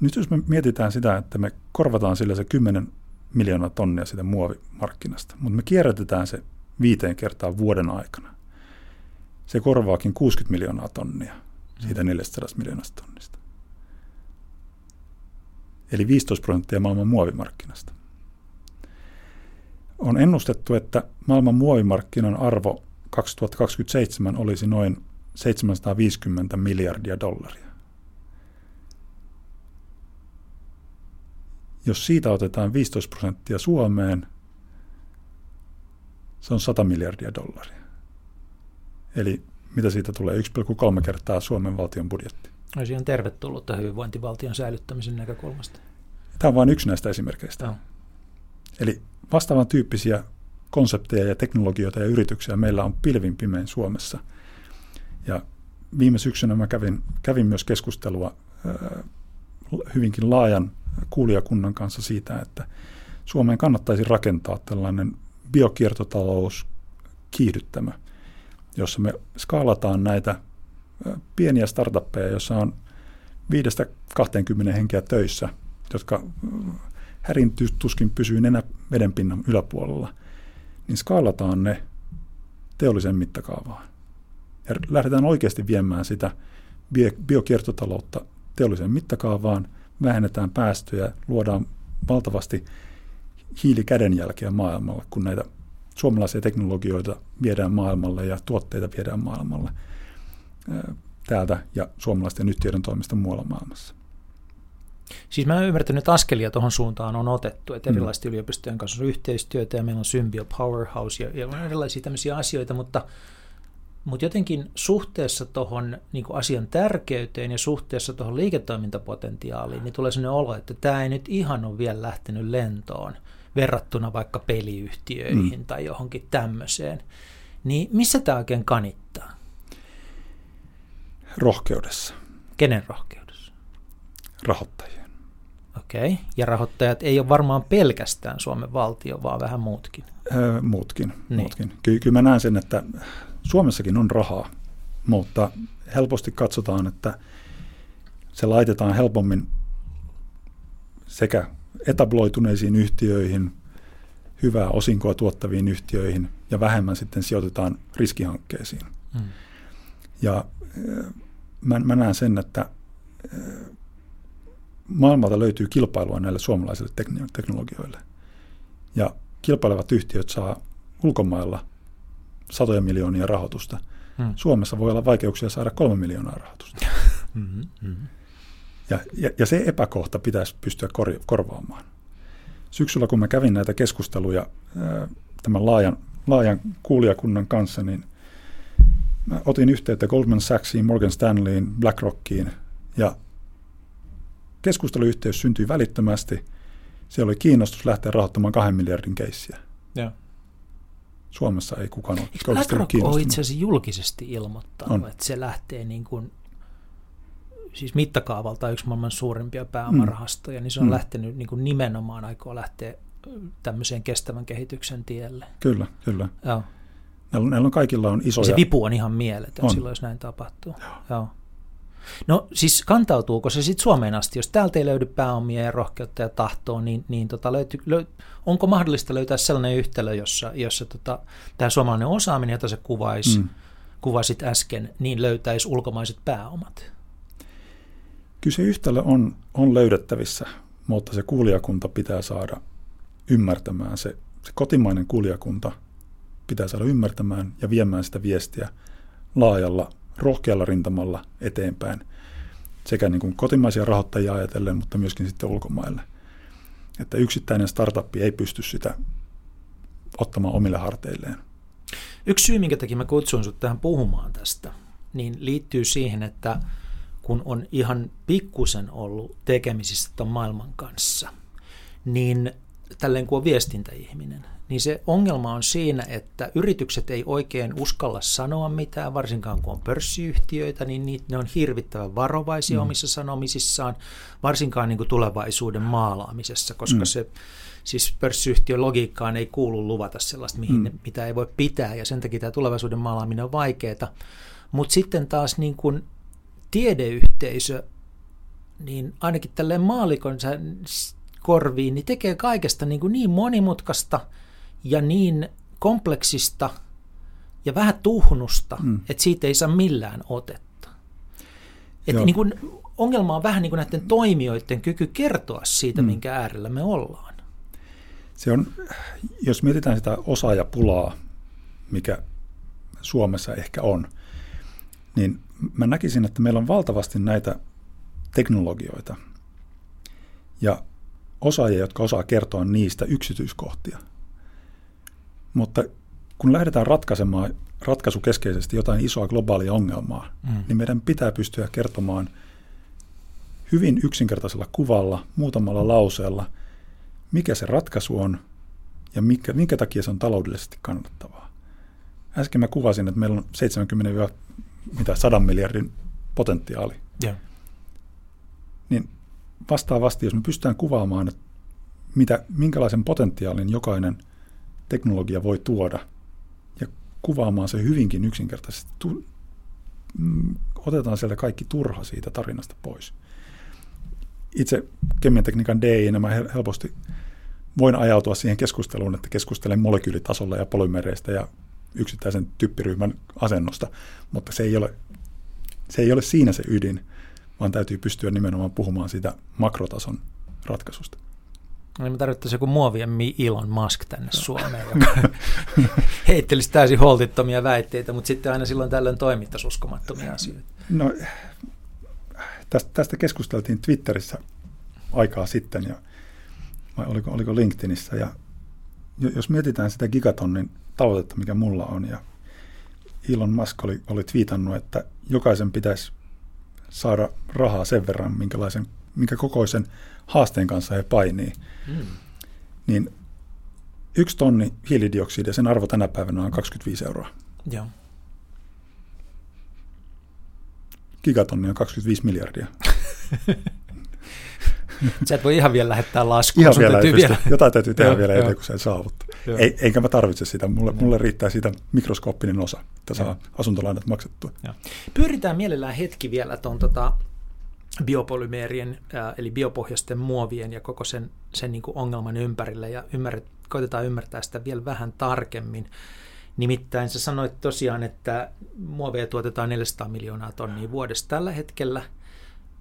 Nyt jos me mietitään sitä, että me korvataan sillä se kymmenen miljoonaa tonnia sitä muovimarkkinasta, mutta me kierrätetään se viiteen kertaan vuoden aikana. Se korvaakin kuusikymmentä miljoonaa tonnia siitä neljästäsadasta miljoonasta tonnista. Eli viisitoista prosenttia maailman muovimarkkinasta. On ennustettu, että maailman muovimarkkinan arvo kaksituhattakaksikymmentäseitsemän olisi noin seitsemänsataaviisikymmentä miljardia dollaria. Jos siitä otetaan viisitoista prosenttia Suomeen, se on sata miljardia dollaria. Eli mitä siitä tulee? yksi pilkku kolme kertaa Suomen valtion budjetti. Olisi ihan tervetullutta hyvinvointivaltion säilyttämisen näkökulmasta. Tämä on vain yksi näistä esimerkkeistä. No. Eli vastaavan tyyppisiä konsepteja ja teknologioita ja yrityksiä meillä on pilvin pimein Suomessa. Ja viime syksynä mä kävin, kävin myös keskustelua äh, hyvinkin laajan kuulijakunnan kanssa siitä, että Suomeen kannattaisi rakentaa tällainen biokiertotalous kiihdyttämä, jossa me skaalataan näitä pieniä startuppeja, joissa on viidestä kahteenkymmeneen henkeä töissä, jotka härin tuskin pysyy nenä vedenpinnan yläpuolella, niin skaalataan ne teollisen mittakaavaan. Ja lähdetään oikeasti viemään sitä biokiertotaloutta teolliseen mittakaavaan, vähennetään päästöjä, luodaan valtavasti hiilikädenjälkeä maailmalla, kun näitä suomalaisia teknologioita viedään maailmalle ja tuotteita viedään maailmalle täältä ja suomalaisten nyt tiedon toimista muualla maailmassa. Siis mä oon ymmärtänyt, että askelia tuohon suuntaan on otettu, että erilaisten mm. yliopistojen kanssa on yhteistyötä ja meillä on Symbio Powerhouse ja, ja on erilaisia tämmöisiä asioita, mutta, mutta jotenkin suhteessa tuohon niin kuin asian tärkeyteen ja suhteessa tuohon liiketoimintapotentiaaliin, niin tulee sellainen olo, että tämä ei nyt ihan ole vielä lähtenyt lentoon verrattuna vaikka peliyhtiöihin mm. tai johonkin tämmöiseen. Niin missä tämä oikein kanittaa? Rohkeudessa. Kenen rohkeudessa? Rahoittajien. Okei, okay. Ja rahoittajat ei ole varmaan pelkästään Suomen valtio, vaan vähän muutkin. Öö, muutkin, niin. muutkin. Ky- kyllä mä näen sen, että Suomessakin on rahaa, mutta helposti katsotaan, että se laitetaan helpommin sekä etabloituneisiin yhtiöihin, hyvää osinkoa tuottaviin yhtiöihin ja vähemmän sitten sijoitetaan riskihankkeisiin. Mm. Ja mä, mä näen sen, että maailmalta löytyy kilpailua näille suomalaisille teknologioille. Ja kilpailevat yhtiöt saa ulkomailla satoja miljoonia rahoitusta. Mm. Suomessa voi olla vaikeuksia saada kolme miljoonaa rahoitusta. Mm-hmm. Ja, ja, ja se epäkohta pitäisi pystyä kor- korvaamaan. Syksyllä, kun mä kävin näitä keskusteluja ää, tämän laajan, laajan kuulijakunnan kanssa, niin mä otin yhteyttä Goldman Sachsiin, Morgan Stanleyin, BlackRockiin, ja keskusteluyhteys syntyi välittömästi. Siellä oli kiinnostus lähteä rahoittamaan kahden miljardin keissiä. Ja. Suomessa ei kukaan ole kiinnostunut. BlackRock on itse asiassa julkisesti ilmoittanut, että se lähtee niin kuin siis mittakaavalta yksi maailman suurimpia pääomarahastoja, mm. niin se on mm. lähtenyt niin kuin nimenomaan aikoo lähteä tämmöiseen kestävän kehityksen tielle. Kyllä, kyllä. Joo. Näillä on kaikilla on isoja. Ja se vipu on ihan mieletön on. Silloin, jos näin tapahtuu. Joo. Joo. No siis kantautuuko se sitten Suomeen asti? Jos täältä ei löydy pääomia ja rohkeutta ja tahtoa, niin, niin tota löytyy, löy, onko mahdollista löytää sellainen yhtälö, jossa, jossa tota, tämä suomalainen osaaminen, jota sä kuvaisi, mm. kuvasit äsken, niin löytäisi ulkomaiset pääomat? Kyllä se yhtälö on, on löydettävissä, mutta se kuulijakunta pitää saada ymmärtämään. Se, se kotimainen kuulijakunta pitää saada ymmärtämään ja viemään sitä viestiä laajalla, rohkealla rintamalla eteenpäin. Sekä niin kuin kotimaisia rahoittajia ajatellen, mutta myöskin sitten ulkomaille. Että yksittäinen startup ei pysty sitä ottamaan omille harteilleen. Yksi syy, minkä takia mä kutsun sut tähän puhumaan tästä, niin liittyy siihen, että kun on ihan pikkusen ollut tekemisissä tuon maailman kanssa, niin tälleen kuin on viestintäihminen, niin se ongelma on siinä, että yritykset ei oikein uskalla sanoa mitään, varsinkaan kun on pörssiyhtiöitä, niin niitä, ne on hirvittävän varovaisia mm. omissa sanomisissaan, varsinkaan niin kuin tulevaisuuden maalaamisessa, koska mm. se siis pörssiyhtiön logiikkaan ei kuulu luvata sellaista, mihin mm. ne, mitä ei voi pitää, ja sen takia tämä tulevaisuuden maalaaminen on vaikeaa. Mutta sitten taas niin kuin tiedeyhteisö, niin ainakin tälleen maallikon korviin, niin tekee kaikesta niin, kuin niin monimutkaista ja niin kompleksista ja vähän tuhnusta, mm. että siitä ei saa millään otetta. Että niin kuin ongelma on vähän niin kuin näiden toimijoiden kyky kertoa siitä, mm. minkä äärellä me ollaan. Se on, jos mietitään sitä osaajapulaa, mikä Suomessa ehkä on, niin mä näkisin, että meillä on valtavasti näitä teknologioita ja osaajia, jotka osaa kertoa niistä yksityiskohtia. Mutta kun lähdetään ratkaisemaan ratkaisukeskeisesti jotain isoa globaalia ongelmaa, mm. niin meidän pitää pystyä kertomaan hyvin yksinkertaisella kuvalla, muutamalla lauseella, mikä se ratkaisu on ja mikä, minkä takia se on taloudellisesti kannattavaa. Äsken mä kuvasin, että meillä on seitsemänkymmentä sadan miljardin potentiaali. Yeah. Niin vastaavasti, jos me pystytään kuvaamaan, että mitä, minkälaisen potentiaalin jokainen teknologia voi tuoda ja kuvaamaan se hyvinkin yksinkertaisesti, tu- otetaan sieltä kaikki turha siitä tarinasta pois. Itse kemiantekniikan D I:nä mä helposti voin ajautua siihen keskusteluun, että keskustelen molekyylitasolla ja polymereistä ja yksittäisen typpiryhmän asennosta, mutta se ei ole, se ei ole siinä se ydin, vaan täytyy pystyä nimenomaan puhumaan siitä makrotason ratkaisusta. Eli me tarvittaisiin joku muoviemmi Elon Musk tänne Suomeen, joka heittelisi täysin holtittomia väitteitä, mutta sitten aina silloin tällöin toimittaisi uskomattomia asioita. No, tästä, tästä keskusteltiin Twitterissä aikaa sitten, ja, vai oliko, oliko LinkedInissä, ja jos mietitään sitä gigatonnin tavoitetta, mikä mulla on, ja Elon Musk oli, oli twiitannut, että jokaisen pitäisi saada rahaa sen verran, minkälaisen, minkä kokoisen haasteen kanssa he painii, mm. niin yksi tonni hiilidioksidia, sen arvo tänä päivänä on kaksikymmentäviisi euroa. Joo. Gigatonni on kaksikymmentäviisi miljardia. Sä et voi ihan vielä lähettää laskuun. Ihan vielä, täytyy vielä. Jotain täytyy tehdä vielä ennen kuin se saavuttaa. Ei, enkä mä tarvitse sitä. Mulle, mulle riittää siitä mikroskooppinen osa, että saa asuntolainat maksettua. Ja. Pyöritään mielellään hetki vielä tuon tota biopolymeerien, eli biopohjaisten muovien ja koko sen, sen niin kuin ongelman ympärille. Ja ymmärret, koitetaan ymmärtää sitä vielä vähän tarkemmin. Nimittäin sä sanoit tosiaan, että muoveja tuotetaan neljäsataa miljoonaa tonnia vuodessa tällä hetkellä,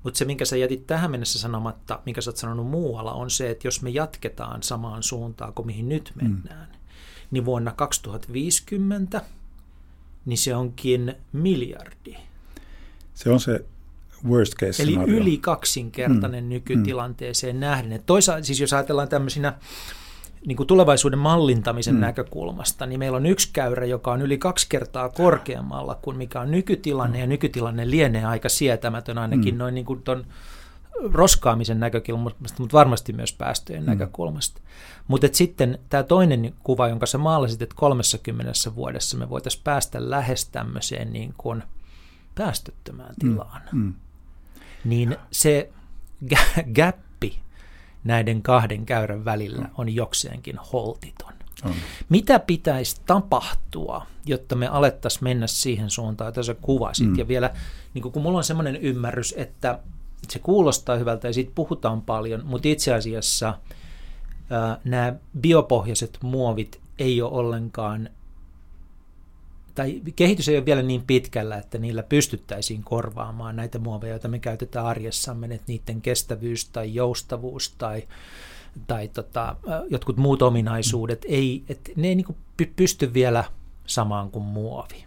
mutta se, minkä sä jätit tähän mennessä sanomatta, minkä sä oot sanonut muualla, on se, että jos me jatketaan samaan suuntaan kuin mihin nyt mennään, mm. niin vuonna kaksituhattaviisikymmentä, niin se onkin miljardi. Se on se worst case scenario. Eli yli kaksinkertainen mm. nykytilanteeseen mm. nähden. Toisaalta, siis jos ajatellaan tämmöisinä niin kuin tulevaisuuden mallintamisen mm. näkökulmasta, niin meillä on yksi käyrä, joka on yli kaksi kertaa korkeammalla kuin mikä on nykytilanne, mm. ja nykytilanne lienee aika sietämätön ainakin mm. noin niin kuin ton roskaamisen näkökulmasta, mutta varmasti myös päästöjen mm. näkökulmasta. Mutta sitten tämä toinen kuva, jonka sä maalasit, että kolmessakymmenessä vuodessa me voitaisiin päästä lähes tämmöiseen niin kuin päästöttömään tilaan, mm. Mm. niin se gap näiden kahden käyrän välillä on jokseenkin holtiton. On. Mitä pitäisi tapahtua, jotta me alettaisiin mennä siihen suuntaan, jota sä kuvasit? Mm. Ja vielä, niin kun mulla on semmoinen ymmärrys, että se kuulostaa hyvältä ja siitä puhutaan paljon, mutta itse asiassa äh, nämä biopohjaiset muovit ei ole ollenkaan, tai kehitys ei ole vielä niin pitkällä, että niillä pystyttäisiin korvaamaan näitä muoveja, joita me käytetään arjessamme, että niiden kestävyys tai joustavuus tai, tai tota, jotkut muut ominaisuudet, ei, et ne ei niinku pysty vielä samaan kuin muovi.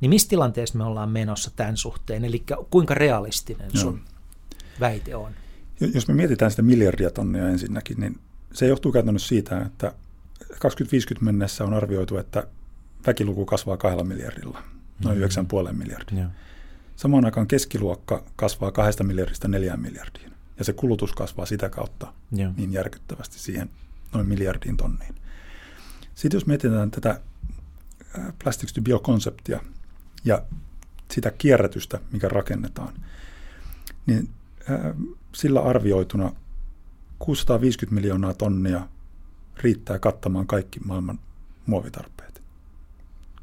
Niin missä tilanteessa me ollaan menossa tämän suhteen, eli kuinka realistinen sun no. väite on? Jos me mietitään sitä miljardia tonnia ensinnäkin, niin se johtuu käytännössä siitä, että kaksituhattaviisikymmentä mennessä on arvioitu, että väkiluku kasvaa kahdella miljardilla, noin yhdeksän pilkku viisi miljardia. Yeah. Samaan aikaan keskiluokka kasvaa kahdesta miljardista neljään miljardiin, ja se kulutus kasvaa sitä kautta yeah. niin järkyttävästi siihen noin miljardiin tonniin. Sitten jos mietitään tätä Plastics to Bio-konseptia ja sitä kierrätystä, mikä rakennetaan, niin sillä arvioituna kuusisataaviisikymmentä miljoonaa tonnia riittää kattamaan kaikki maailman muovitarpeet,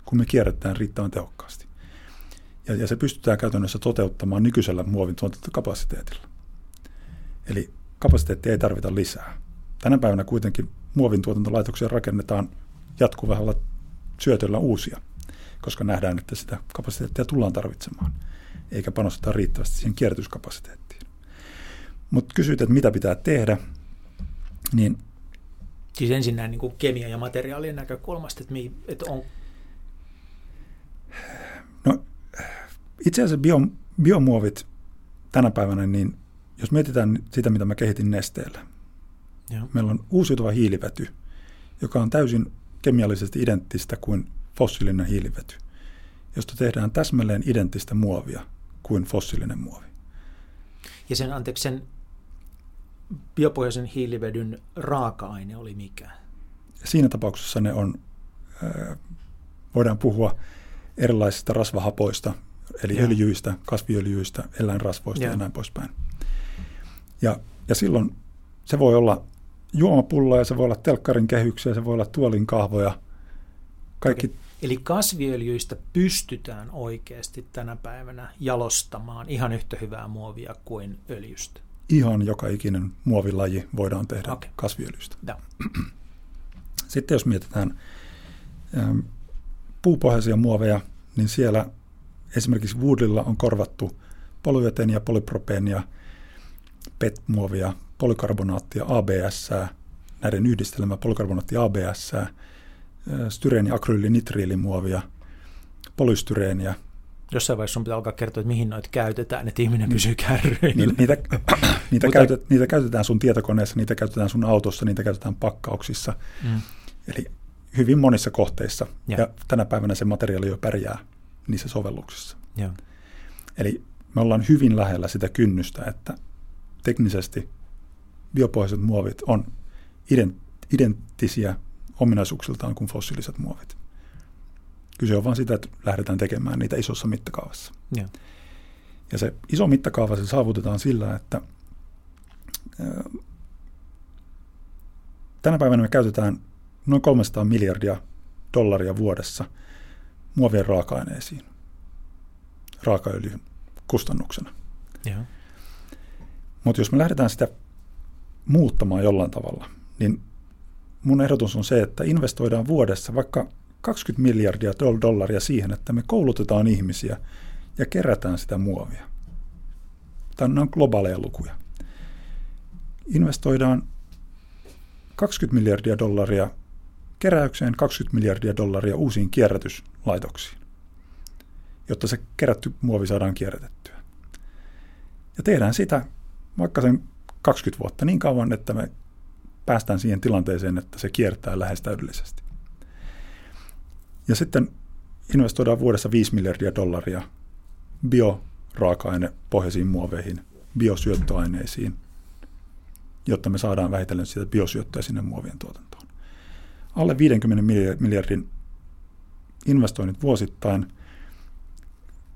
kun me kierrätetään riittävän tehokkaasti. Ja, ja se pystytään käytännössä toteuttamaan nykyisellä muovin tuotantokapasiteetilla. Eli kapasiteettia ei tarvita lisää. Tänä päivänä kuitenkin muovin tuotantolaitoksia rakennetaan jatkuvalla syötöllä uusia, koska nähdään, että sitä kapasiteettia tullaan tarvitsemaan, eikä panosteta riittävästi siihen kierrätyskapasiteettiin. Mutta kysyit, että mitä pitää tehdä, niin... Siis ensin näin niin kuin kemian ja materiaalien näkökulmasta, että, mi, että on... No, itse asiassa bio, biomuovit tänä päivänä, niin jos mietitään sitä, mitä mä kehitin Nesteellä, joo. Meillä on uusiutuva hiilivety, joka on täysin kemiallisesti identtistä kuin fossiilinen hiilivety, josta tehdään täsmälleen identtistä muovia kuin fossiilinen muovi. Ja sen, anteeksi, sen biopohjaisen hiilivedyn raaka-aine oli mikä? Siinä tapauksessa ne on, äh, voidaan puhua erilaisista rasvahapoista, eli ja. öljyistä, kasviöljyistä, eläinrasvoista ja, ja näin poispäin. Ja, ja silloin se voi olla juomapulloja, se voi olla telkkarin kehyksiä, se voi olla tuolin kahvoja. Kaikki. Okay. Eli kasviöljyistä pystytään oikeasti tänä päivänä jalostamaan ihan yhtä hyvää muovia kuin öljystä? Ihan joka ikinen muovilaji voidaan tehdä okay. kasviöljystä. No. Sitten jos mietitään puupohjaisia muoveja, niin siellä esimerkiksi Woodlylla on korvattu polyetenia, polypropeenia, P E T-muovia, polikarbonaattia, A B S, näiden yhdistelmä polikarbonaattia A B S, styreeni, akryyli, nitriilimuovia, polystyreeniä. Jossain vaiheessa sun pitää alkaa kertoa, että mihin noita käytetään, että ihminen pysyy kärryillä. Niitä, niitä, käytet, niitä käytetään sun tietokoneessa, niitä käytetään sun autossa, niitä käytetään pakkauksissa. Mm. Eli hyvin monissa kohteissa. Ja. ja tänä päivänä se materiaali jo pärjää niissä sovelluksissa. Ja. Eli me ollaan hyvin lähellä sitä kynnystä, että teknisesti biopohjaiset muovit on identtisiä ominaisuuksiltaan kuin fossiiliset muovit. Kyse on vaan sitä, että lähdetään tekemään niitä isossa mittakaavassa. Ja, ja se iso mittakaava se saavutetaan sillä, että ää, tänä päivänä me käytetään noin kolmesataa miljardia dollaria vuodessa muovien raaka-aineisiin, raakaöljyn kustannuksena. Ja. Mutta jos me lähdetään sitä muuttamaan jollain tavalla, niin mun ehdotus on se, että investoidaan vuodessa vaikka kaksikymmentä miljardia dollaria siihen, että me koulutetaan ihmisiä ja kerätään sitä muovia. Nämä on globaaleja lukuja. Investoidaan kaksikymmentä miljardia dollaria keräykseen, kaksikymmentä miljardia dollaria uusiin kierrätyslaitoksiin, jotta se kerätty muovi saadaan kierrätettyä. Ja tehdään sitä vaikka sen kaksikymmentä vuotta niin kauan, että me päästään siihen tilanteeseen, että se kiertää lähes täydellisesti. Ja sitten investoidaan vuodessa viisi miljardia dollaria bioraaka-ainepohjaisiin muoveihin, biosyöttöaineisiin, jotta me saadaan vähitellen sitä biosyöttöä sinne muovien tuotantoon. Alle viidenkymmenen miljardin investoinnit vuosittain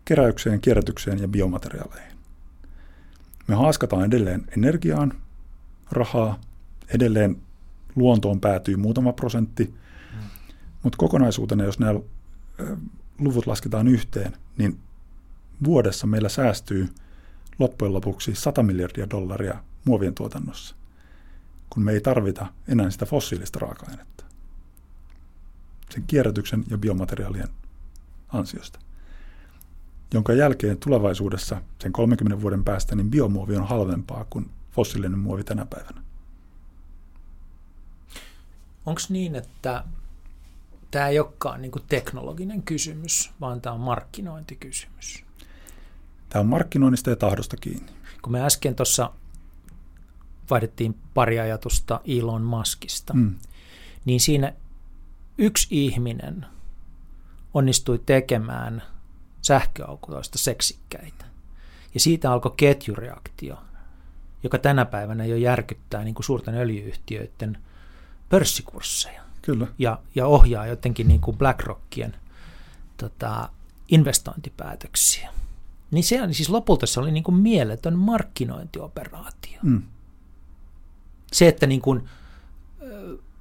keräykseen, kierrätykseen ja biomateriaaleihin. Me haaskataan edelleen energiaan, rahaa, edelleen luontoon päätyy muutama prosentti, mm. mutta kokonaisuutena, jos nämä luvut lasketaan yhteen, niin vuodessa meillä säästyy loppujen lopuksi sata miljardia dollaria muovien tuotannossa, kun me ei tarvita enää sitä fossiilista raaka-ainetta sen kierrätyksen ja biomateriaalien ansiosta, jonka jälkeen tulevaisuudessa sen kolmenkymmenen vuoden päästä niin biomuovi on halvempaa kuin fossiilinen muovi tänä päivänä. Onko niin, että tämä ei olekaan niin kuin teknologinen kysymys, vaan tämä on markkinointikysymys? Tämä on markkinoinnista ja tahdosta kiinni. Kun me äsken tuossa vaihdettiin pari ajatusta Elon Muskista, mm. niin siinä yksi ihminen onnistui tekemään sähköautoista seksikkäitä. Ja siitä alkoi ketjureaktio, joka tänä päivänä jo järkyttää niin kuin suurten öljy-yhtiöiden pörssikursseja. Kyllä. Ja, ja ohjaa jotenkin niin kuin BlackRockien tota, investointipäätöksiä. Niin se, siis lopulta se oli niin kuin mieletön markkinointioperaatio. Mm. Se, että niin kuin,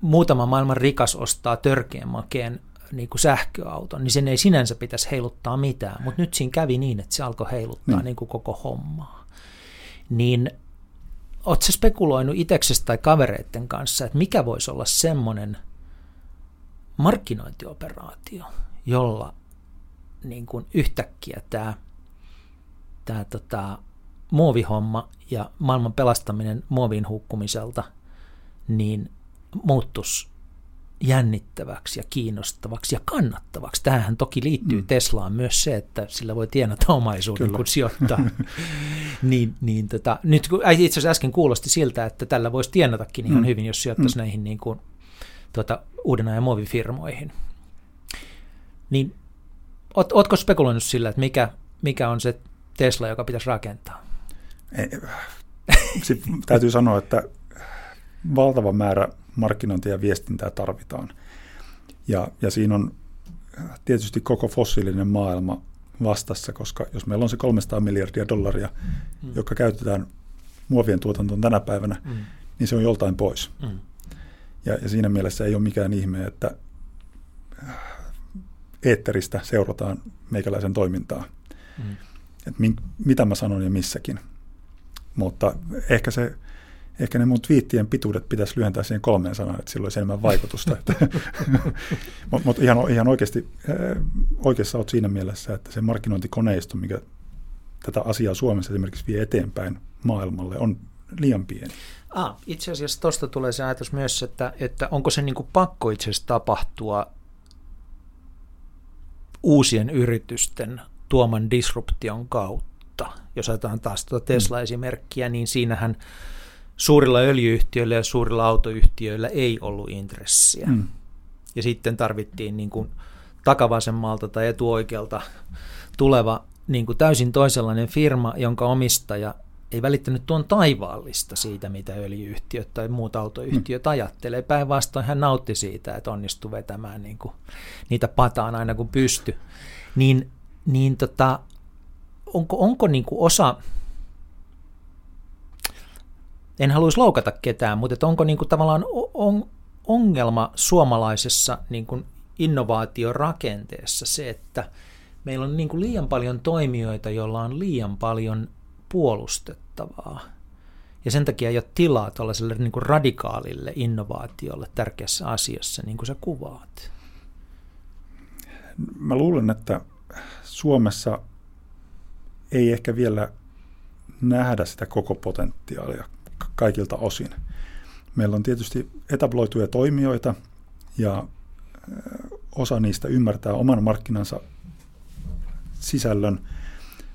muutama maailman rikas ostaa törkeän makeen niin kuin sähköauton, niin sen ei sinänsä pitäisi heiluttaa mitään, mutta nyt siinä kävi niin, että se alkoi heiluttaa mm. niin kuin koko hommaa. Niin oletko spekuloinut itseksesi tai kavereiden kanssa, että mikä voisi olla semmoinen markkinointioperaatio, jolla niin kuin yhtäkkiä tämä, tämä tota, muovihomma ja maailman pelastaminen muovin hukkumiselta niin muuttuisi jännittäväksi ja kiinnostavaksi ja kannattavaksi. Tähän toki liittyy mm. Teslaan myös se, että sillä voi tienata omaisuuden, kun sijoittaa. niin, niin tota, nyt itse asiassa äsken kuulosti siltä, että tällä voisi tienatakin ihan mm. hyvin, jos sijoittaisi mm. näihin niin kuin, tuota, uuden ajan muovifirmoihin. Niin, oot, ootko spekuloinut sillä, että mikä, mikä on se Tesla, joka pitäisi rakentaa? Ei, sitten täytyy sanoa, että valtava määrä markkinointia ja viestintää tarvitaan. Ja, ja siinä on tietysti koko fossiilinen maailma vastassa, koska jos meillä on se kolmesataa miljardia dollaria, mm. joka käytetään muovien tuotantoon tänä päivänä, mm. niin se on joltain pois. Mm. Ja, ja siinä mielessä ei ole mikään ihme, että eetteristä seurataan meikäläisen toimintaa. Mm. Et min, mitä mä sanon ja missäkin. Mutta ehkä se... Ehkä ne mun twiittien pituudet pitäisi lyhentää siihen kolmeen sanaan, että sillä olisi enemmän vaikutusta. Mutta mut ihan, ihan oikeasti, oikeassa olet siinä mielessä, että se markkinointikoneisto, mikä tätä asiaa Suomessa esimerkiksi vie eteenpäin maailmalle, on liian pieni. Ah, itse asiassa tuosta tulee se ajatus myös, että, että onko se niinku pakko itse asiassa tapahtua uusien yritysten tuoman disruption kautta. Jos ajatellaan taas tuota Tesla-esimerkkiä, niin siinähän suurilla öljyyhtiöillä ja suurilla autoyhtiöillä ei ollut intressiä. Mm. Ja sitten tarvittiin niin kuin takavasemmalta tai etuoikealta tuleva niin kuin täysin toisenlainen firma, jonka omistaja ei välittänyt tuon taivaallista siitä, mitä öljyyhtiöt tai muut autoyhtiöt mm. ajattelee. Päinvastoin hän nautti siitä, että onnistui vetämään niin kuin niitä pataan aina kun pystyi. Niin, niin tota, onko, onko niin kuin osa... En haluaisi loukata ketään, mutta onko niin kuin tavallaan on ongelma suomalaisessa niin kuin innovaatiorakenteessa se, että meillä on niin kuin liian paljon toimijoita, joilla on liian paljon puolustettavaa. Ja sen takia ei ole tilaa tuollaiselle niin kuin radikaalille innovaatiolle tärkeässä asiassa, niin kuin sä kuvaat. Mä luulen, että Suomessa ei ehkä vielä nähdä sitä koko potentiaalia kaikilta osin. Meillä on tietysti etabloituja toimijoita ja osa niistä ymmärtää oman markkinansa sisällön,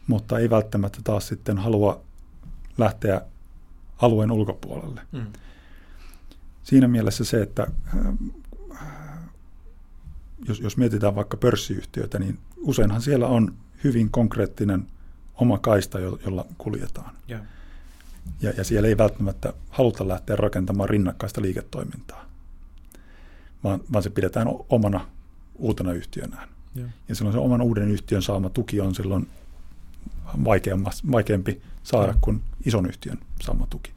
mutta ei välttämättä taas sitten halua lähteä alueen ulkopuolelle. Mm. Siinä mielessä se, että jos, jos mietitään vaikka pörssiyhtiöitä, niin useinhan siellä on hyvin konkreettinen oma kaista, jolla kuljetaan. Yeah. Ja, ja siellä ei välttämättä haluta lähteä rakentamaan rinnakkaista liiketoimintaa, vaan, vaan se pidetään omana uutena yhtiönään. Yeah. Ja silloin se oman uuden yhtiön saama tuki on silloin vaikeampi saada yeah. kuin ison yhtiön saama tuki.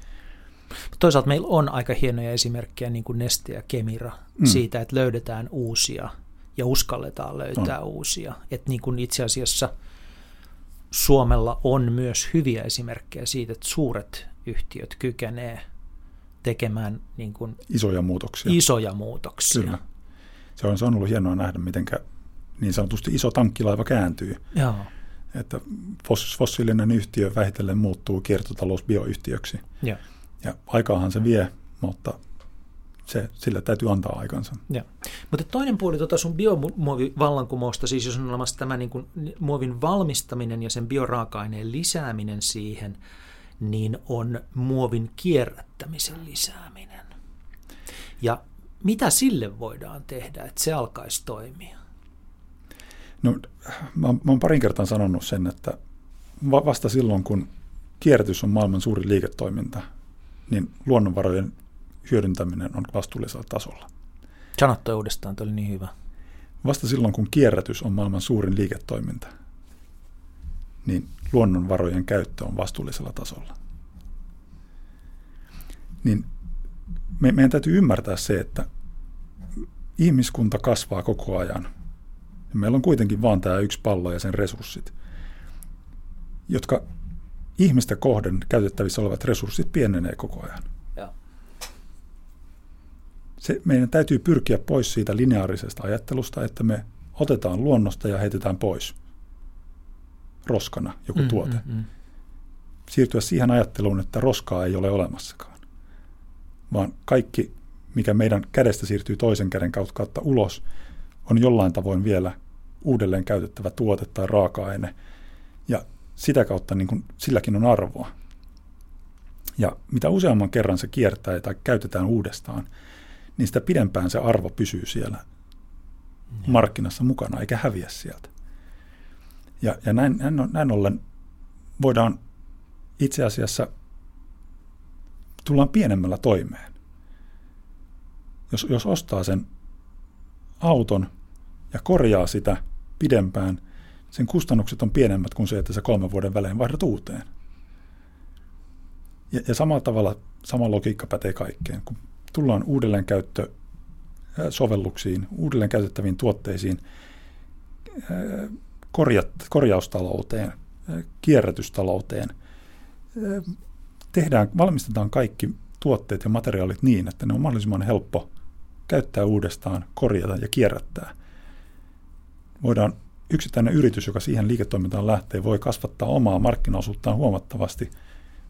Toisaalta meillä on aika hienoja esimerkkejä, niin kuin Neste ja Kemira, mm. siitä, että löydetään uusia ja uskalletaan löytää on. uusia. Että niin kuin itse asiassa... Suomella on myös hyviä esimerkkejä siitä, että suuret yhtiöt kykenee tekemään niin kuin isoja muutoksia. Isoja muutoksia. Kyllä. Se on, se on ollut hienoa nähdä, miten niin sanotusti iso tankkilaiva kääntyy. Joo. Että fossiilinen yhtiö vähitellen muuttuu kiertotalousbioyhtiöksi. Joo. Ja aikaahan se vie, mutta se, sillä täytyy antaa aikansa. Ja. Mutta toinen puoli tuota sun biomuovivallankumousta, siis jos on olemassa tämä niin kuin muovin valmistaminen ja sen bioraaka-aineen lisääminen siihen, niin on muovin kierrättämisen lisääminen. Ja mitä sille voidaan tehdä, että se alkaisi toimia? No, mä oon parin kertaan sanonut sen, että vasta silloin, kun kierrätys on maailman suuri liiketoiminta, niin luonnonvarojen hyödyntäminen on vastuullisella tasolla. Sanat toi uudestaan, toi oli niin hyvä. Vasta silloin, kun kierrätys on maailman suurin liiketoiminta, niin luonnonvarojen käyttö on vastuullisella tasolla. Niin me, meidän täytyy ymmärtää se, että ihmiskunta kasvaa koko ajan. Ja meillä on kuitenkin vaan tämä yksi pallo ja sen resurssit, jotka ihmistä kohden käytettävissä olevat resurssit pienenee koko ajan. Se, meidän täytyy pyrkiä pois siitä lineaarisesta ajattelusta, että me otetaan luonnosta ja heitetään pois roskana joku mm, tuote. Mm, mm. Siirtyä siihen ajatteluun, että roskaa ei ole olemassakaan, vaan kaikki, mikä meidän kädestä siirtyy toisen käden kautta ulos, on jollain tavoin vielä uudelleen käytettävä tuote tai raaka-aine, ja sitä kautta niin kuin, silläkin on arvoa. Ja mitä useamman kerran se kiertää tai käytetään uudestaan, niin sitä pidempään se arvo pysyy siellä markkinassa mukana, eikä häviä sieltä. Ja, ja näin, näin ollen voidaan itse asiassa, tullaan pienemmällä toimeen. Jos, jos ostaa sen auton ja korjaa sitä pidempään, sen kustannukset on pienemmät kuin se, että sä kolmen vuoden välein vaihdat uuteen. Ja, ja samalla tavalla sama logiikka pätee kaikkeen. Kun tullaan uudelleenkäyttösovelluksiin, uudelleen käytettäviin tuotteisiin, korja, korjaustalouteen, kierrätystalouteen, tehdään, valmistetaan kaikki tuotteet ja materiaalit niin, että ne on mahdollisimman helppo käyttää uudestaan, korjata ja kierrättää. Voidaan, yksittäinen yritys, joka siihen liiketoimintaan lähtee, voi kasvattaa omaa markkinaosuuttaan huomattavasti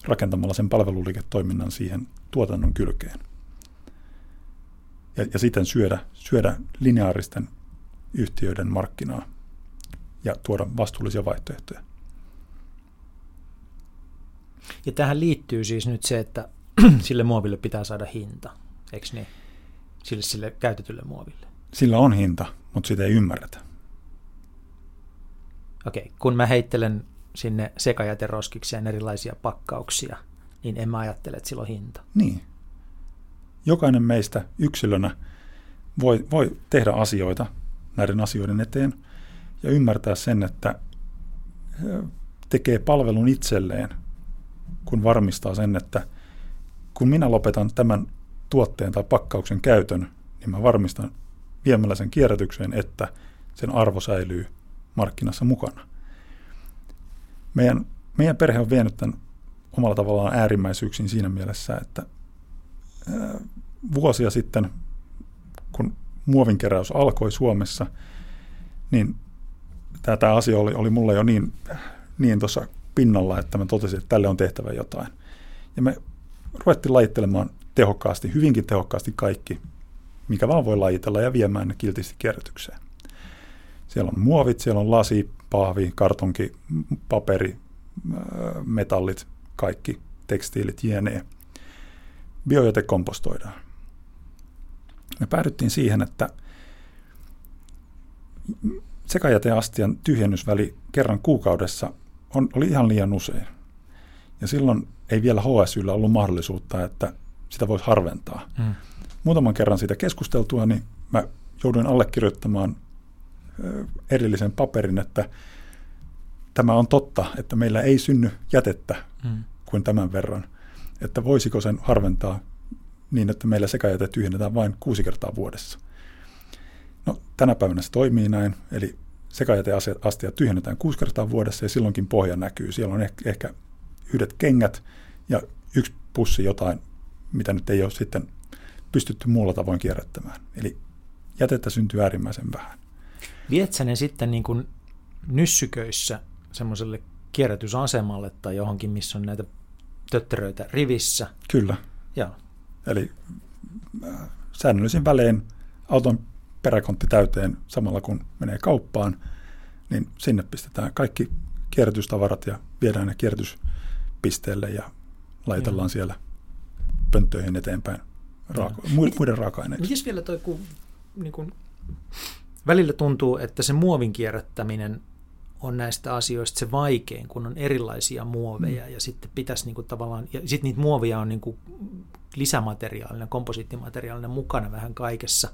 rakentamalla sen palveluliiketoiminnan siihen tuotannon kylkeen. Ja, ja sitten syödä, syödä lineaaristen yhtiöiden markkinaa ja tuoda vastuullisia vaihtoehtoja. Ja tähän liittyy siis nyt se, että sille muoville pitää saada hinta, eikö niin? Sille, sille käytetylle muoville. Sillä on hinta, mutta sitä ei ymmärretä. Okei, kun mä heittelen sinne sekajäteroskikseen erilaisia pakkauksia, niin en mä ajattele, että sillä on hinta. Niin. Jokainen meistä yksilönä voi, voi tehdä asioita näiden asioiden eteen ja ymmärtää sen, että tekee palvelun itselleen, kun varmistaa sen, että kun minä lopetan tämän tuotteen tai pakkauksen käytön, niin mä varmistan viemällä sen kierrätykseen, että sen arvo säilyy markkinassa mukana. Meidän, meidän perhe on vienyt tämän omalla tavallaan äärimmäisyyksiin siinä mielessä, että ää, vuosia sitten, kun muovinkeräys alkoi Suomessa, niin tämä asia oli, oli mulla jo niin, niin tuossa pinnalla, että mä totesin, että tälle on tehtävä jotain. Ja me ruvettiin lajittelemaan tehokkaasti, hyvinkin tehokkaasti kaikki, mikä vaan voi lajitella ja viemään ne kiltisti kierrätykseen. Siellä on muovit, siellä on lasi, pahvi, kartonki, paperi, metallit, kaikki, tekstiilit, jne. Biojäte kompostoidaan. Me päädyttiin siihen, että sekajäteastian tyhjennysväli kerran kuukaudessa on, oli ihan liian usein. Ja silloin ei vielä H S Y:llä ollut mahdollisuutta, että sitä voisi harventaa. Mm. Muutaman kerran siitä keskusteltua, niin mä jouduin allekirjoittamaan erillisen paperin, että tämä on totta, että meillä ei synny jätettä mm. kuin tämän verran. Että voisiko sen harventaa niin, että meillä sekajäte tyhjennetään vain kuusi kertaa vuodessa. No, tänä päivänä se toimii näin, eli sekajäteastia tyhjennetään kuusi kertaa vuodessa ja silloinkin pohja näkyy. Siellä on ehkä yhdet kengät ja yksi pussi jotain, mitä nyt ei ole sitten pystytty muulla tavoin kierrättämään. Eli jätettä syntyy äärimmäisen vähän. Vietsä ne sitten niin kuin nyssyköissä semmoiselle kierrätysasemalle tai johonkin, missä on näitä tötteröitä rivissä? Kyllä. Ja. Eli säännöllisin välein auton peräkontti täyteen samalla kun menee kauppaan, niin sinne pistetään kaikki kierrätystavarat ja viedään ne kierrätyspisteelle ja laitellaan ja. siellä pönttöihin eteenpäin raako- muiden raaka-aineiksi. Mites vielä toi, kun... Niin kun välillä tuntuu, että se muovin kierrättäminen on näistä asioista se vaikein, kun on erilaisia muoveja ja sitten pitäisi niinku tavallaan, ja sitten niitä muovia on niinku lisämateriaalinen, komposiittimateriaalinen mukana vähän kaikessa,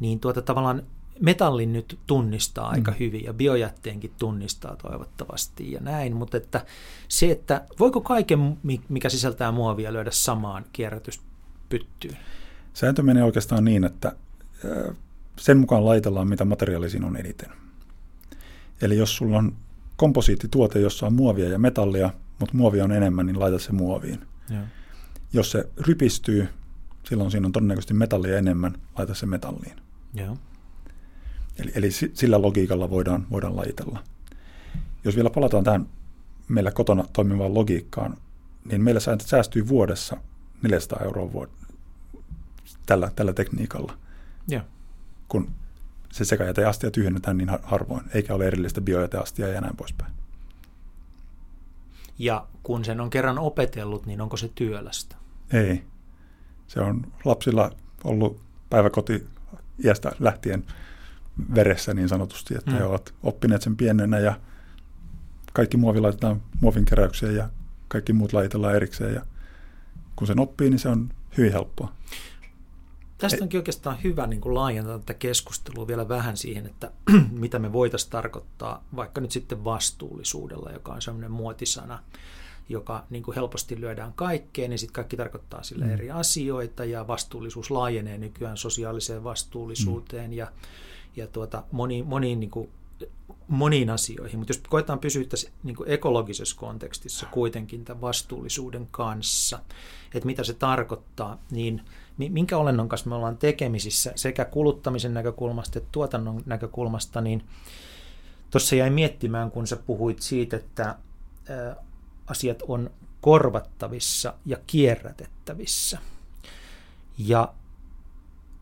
niin tuota tavallaan metallin nyt tunnistaa aika mm. hyvin ja biojätteenkin tunnistaa toivottavasti ja näin, mutta että se, että voiko kaiken, mikä sisältää muovia, lyödä samaan kierrätyspyttyyn? Sääntö menee oikeastaan niin, että sen mukaan laitellaan, mitä materiaalia siinä on eniten. Eli jos sulla on komposiittituote, jossa on muovia ja metallia, mutta muovia on enemmän, niin laita se muoviin. Ja. Jos se rypistyy, silloin siinä on todennäköisesti metallia enemmän, laita se metalliin. Ja. Eli, eli sillä logiikalla voidaan, voidaan lajitella. Jos vielä palataan tähän meillä kotona toimivaan logiikkaan, niin meillä säästyy vuodessa neljäsataa euroa vuodessa tällä, tällä tekniikalla. Yeah. Kun se sekajäteastia tyhjennetään niin harvoin, eikä ole erillistä biojäteastia ja näin poispäin. Ja kun sen on kerran opetellut, niin onko se työlästä? Ei. Se on lapsilla ollut päiväkoti iästä lähtien veressä niin sanotusti, että mm. he ovat oppineet sen pienenä ja kaikki muovi laitetaan muovinkeräykseen ja kaikki muut laitellaan erikseen. Ja kun sen oppii, niin se on hyvin helppoa. Tästä onkin oikeastaan hyvä niin kuin laajentaa tätä keskustelua vielä vähän siihen, että mitä me voitaisiin tarkoittaa vaikka nyt sitten vastuullisuudella, joka on sellainen muotisana, joka niin kuin helposti lyödään kaikkeen, niin sitten kaikki tarkoittaa sille mm. eri asioita, ja vastuullisuus laajenee nykyään sosiaaliseen vastuullisuuteen mm. ja, ja tuota, moniin, moniin, niin kuin, moniin asioihin. Mutta jos koetaan pysyä tässä niin kuin ekologisessa kontekstissa kuitenkin tämän vastuullisuuden kanssa, että mitä se tarkoittaa, niin minkä olennon kanssa me ollaan tekemisissä sekä kuluttamisen näkökulmasta että tuotannon näkökulmasta, niin tuossa jäi miettimään, kun sä puhuit siitä, että asiat on korvattavissa ja kierrätettävissä. Ja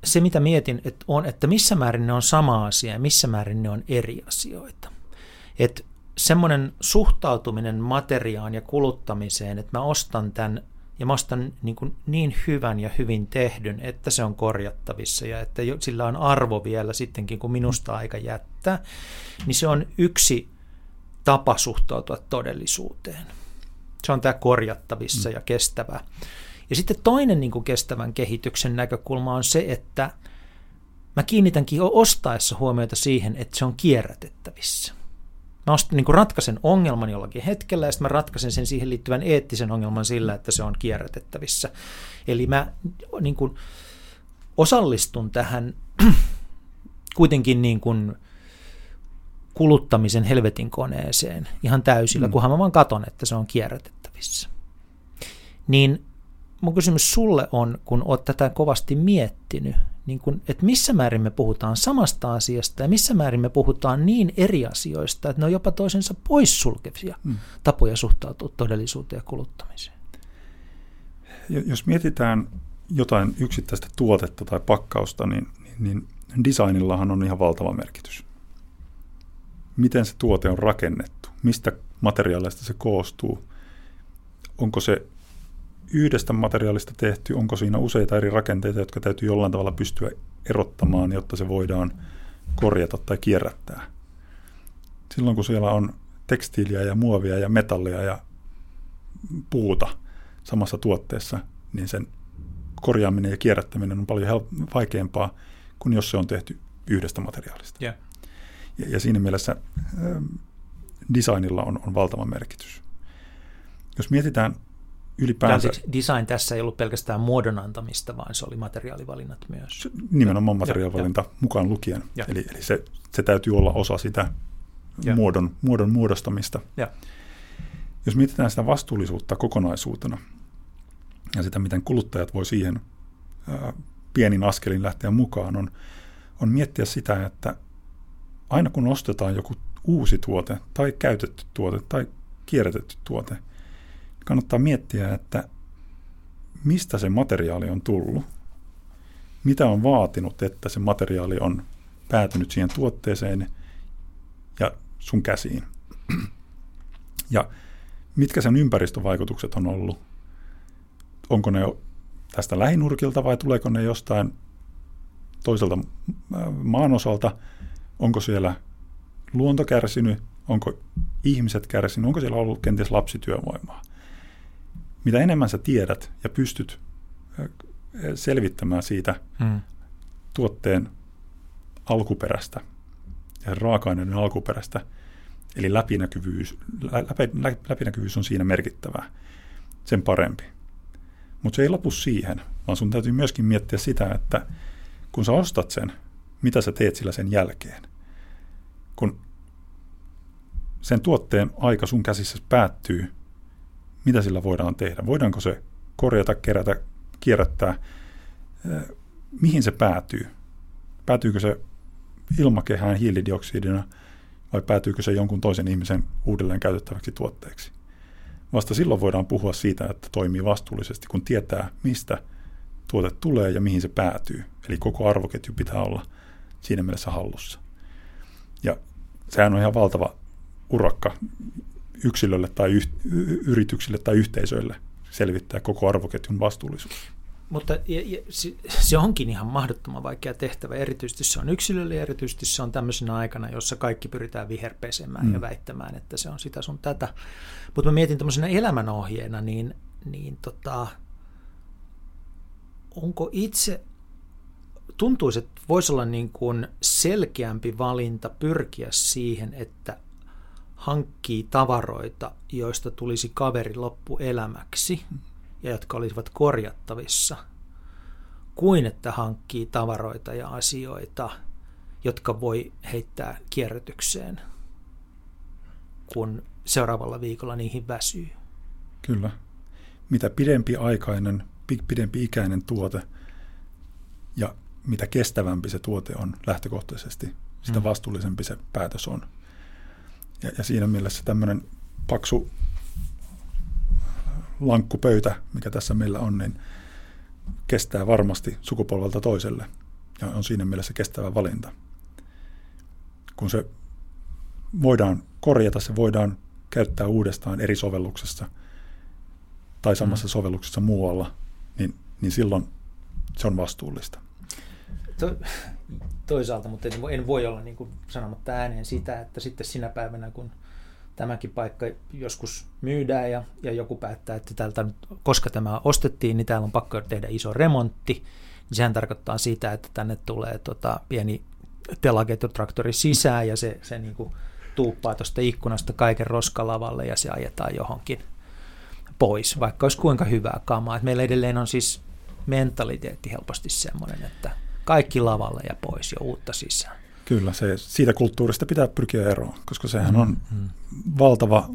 se, mitä mietin, että on, että missä määrin ne on sama asia ja missä määrin ne on eri asioita. Että semmoinen suhtautuminen materiaan ja kuluttamiseen, että mä ostan tämän ja mä ostan niin, niin hyvän ja hyvin tehdyn, että se on korjattavissa ja että sillä on arvo vielä sittenkin, kun minusta aika jättää, niin se on yksi tapa suhtautua todellisuuteen. Se on tämä korjattavissa ja kestävä. Ja sitten toinen niin kuin kestävän kehityksen näkökulma on se, että mä kiinnitänkin ostaessa huomiota siihen, että se on kierrätettävissä. Mä ostin, niin kuin ratkaisen ongelman jollakin hetkellä, ja sitten mä ratkaisen sen siihen liittyvän eettisen ongelman sillä, että se on kierrätettävissä. Eli mä niin kuin osallistun tähän kuitenkin niin kuin kuluttamisen helvetin koneeseen ihan täysillä, mm. kunhan mä vaan katon, että se on kierrätettävissä. Niin mun kysymys sulle on, kun oot tätä kovasti miettinyt, niin kun, että missä määrin me puhutaan samasta asiasta ja missä määrin me puhutaan niin eri asioista, että ne on jopa toisensa poissulkevia mm. tapoja suhtautua todellisuuteen ja kuluttamiseen. Jos mietitään jotain yksittäistä tuotetta tai pakkausta, niin, niin, niin designillahan on ihan valtava merkitys. Miten se tuote on rakennettu? Mistä materiaaleista se koostuu? Onko se yhdestä materiaalista tehty, onko siinä useita eri rakenteita, jotka täytyy jollain tavalla pystyä erottamaan, jotta se voidaan korjata tai kierrättää. Silloin kun siellä on tekstiiliä ja muovia ja metallia ja puuta samassa tuotteessa, niin sen korjaaminen ja kierrättäminen on paljon help- vaikeampaa kuin jos se on tehty yhdestä materiaalista. Yeah. Ja, ja siinä mielessä ähm, designilla on, on valtava merkitys. Jos mietitään ylipäänsä. Ja design tässä ei ollut pelkästään muodon antamista, vaan se oli materiaalivalinnat myös. Nimenomaan materiaalivalinta ja, ja. mukaan lukien. Ja. Eli, eli se, se täytyy olla osa sitä muodon, muodon muodostamista. Ja. Jos mietitään sitä vastuullisuutta kokonaisuutena ja sitä, miten kuluttajat voi siihen ää, pienin askelin lähteä mukaan, on, on miettiä sitä, että aina kun ostetaan joku uusi tuote tai käytetty tuote tai kierrätetty tuote, kannattaa miettiä, että mistä se materiaali on tullut, mitä on vaatinut, että se materiaali on päätynyt siihen tuotteeseen ja sun käsiin. Ja mitkä sen ympäristövaikutukset on ollut. Onko ne tästä lähinurkilta vai tuleeko ne jostain toiselta maanosalta? Onko siellä luonto kärsinyt, onko ihmiset kärsinyt, onko siellä ollut kenties lapsityövoimaa? Mitä enemmän sä tiedät ja pystyt selvittämään siitä hmm. tuotteen alkuperästä ja raaka-aineiden alkuperästä, eli läpinäkyvyys, läpi, läpinäkyvyys on siinä merkittävää, sen parempi. Mutta se ei lopu siihen, vaan sun täytyy myöskin miettiä sitä, että kun sä ostat sen, mitä sä teet sillä sen jälkeen. Kun sen tuotteen aika sun käsissä päättyy, mitä sillä voidaan tehdä? Voidaanko se korjata, kerätä, kierrättää? Mihin se päätyy? Päätyykö se ilmakehään hiilidioksidina vai päätyykö se jonkun toisen ihmisen uudelleen käytettäväksi tuotteeksi. Vasta silloin voidaan puhua siitä, että toimii vastuullisesti, kun tietää, mistä tuote tulee ja mihin se päätyy. Eli koko arvoketju pitää olla siinä mielessä hallussa. Ja sehän on ihan valtava urakka yksilölle tai yh- yrityksille tai yhteisöille selvittää koko arvoketjun vastuullisuus. Mutta se onkin ihan mahdottoman vaikea tehtävä, erityisesti se on yksilölle ja erityisesti se on tämmöisenä aikana, jossa kaikki pyritään viherpesemään mm. ja väittämään, että se on sitä sun tätä. Mutta mä mietin tämmöisenä elämänohjeena, niin, niin tota, onko itse, tuntuisi, että voisi olla niin kuin selkeämpi valinta pyrkiä siihen, että hankkii tavaroita, joista tulisi kaveri loppuelämäksi ja jotka olisivat korjattavissa, kuin että hankkii tavaroita ja asioita, jotka voi heittää kierrätykseen, kun seuraavalla viikolla niihin väsyy. Kyllä. Mitä pidempi aikainen, pidempi ikäinen tuote ja mitä kestävämpi se tuote on lähtökohtaisesti, sitä vastuullisempi se päätös on. Ja, ja siinä mielessä tämmöinen paksu lankkupöytä, mikä tässä meillä on, niin kestää varmasti sukupolvelta toiselle ja on siinä mielessä kestävä valinta. Kun se voidaan korjata, se voidaan käyttää uudestaan eri sovelluksessa tai samassa mm. sovelluksessa muualla, niin, niin silloin se on vastuullista. To, toisaalta, mutta en, en voi olla niin kuin sanomatta ääneen sitä, että sitten sinä päivänä, kun tämäkin paikka joskus myydään ja, ja joku päättää, että täältä, koska tämä ostettiin, niin täällä on pakko tehdä iso remontti, niin sehän tarkoittaa sitä, että tänne tulee tota pieni telaketjutraktori sisään ja se, se niin kuin tuuppaa tuosta ikkunasta kaiken roskalavalle ja se ajetaan johonkin pois, vaikka olisi kuinka hyvää kamaa. Et meillä edelleen on siis mentaliteetti helposti semmoinen, että kaikki lavalle ja pois ja uutta sisään. Kyllä, se, siitä kulttuurista pitää pyrkiä eroon, koska sehän on mm-hmm. valtava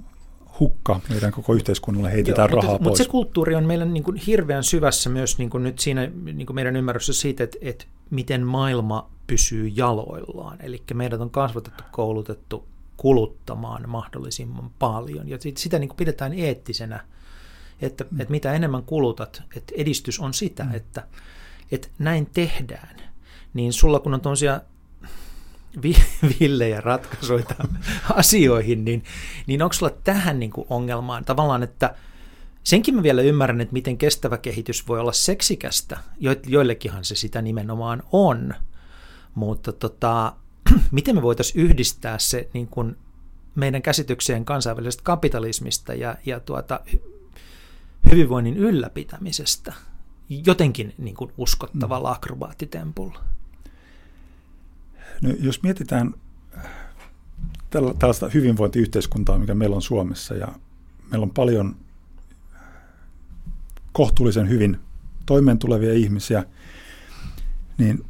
hukka meidän koko yhteiskunnalle, heitetään Joo, rahaa mutta, pois. Mutta se kulttuuri on meillä niin kuin hirveän syvässä myös niin kuin nyt siinä niin kuin meidän ymmärryssä siitä, että, että miten maailma pysyy jaloillaan. Eli meidät on kasvatettu, koulutettu kuluttamaan mahdollisimman paljon ja sitä niin kuin pidetään eettisenä, että, mm. että mitä enemmän kulutat, että edistys on sitä, mm. että että näin tehdään, niin sulla kun on tuollaisia villejä ratkaisuja asioihin, niin, niin onko sulla tähän niin kuin ongelmaan? Tavallaan, että senkin mä vielä ymmärrän, että miten kestävä kehitys voi olla seksikästä, joillekinhan se sitä nimenomaan on, mutta tota, miten me voitaisiin yhdistää se niin kuin meidän käsitykseen kansainvälisestä kapitalismista ja, ja tuota, hyvinvoinnin ylläpitämisestä? Jotenkin niin kuin uskottavalla akrobaattitempulla. No, jos mietitään tällaista hyvinvointiyhteiskuntaa, mikä meillä on Suomessa, ja meillä on paljon kohtuullisen hyvin toimeentulevia ihmisiä, niin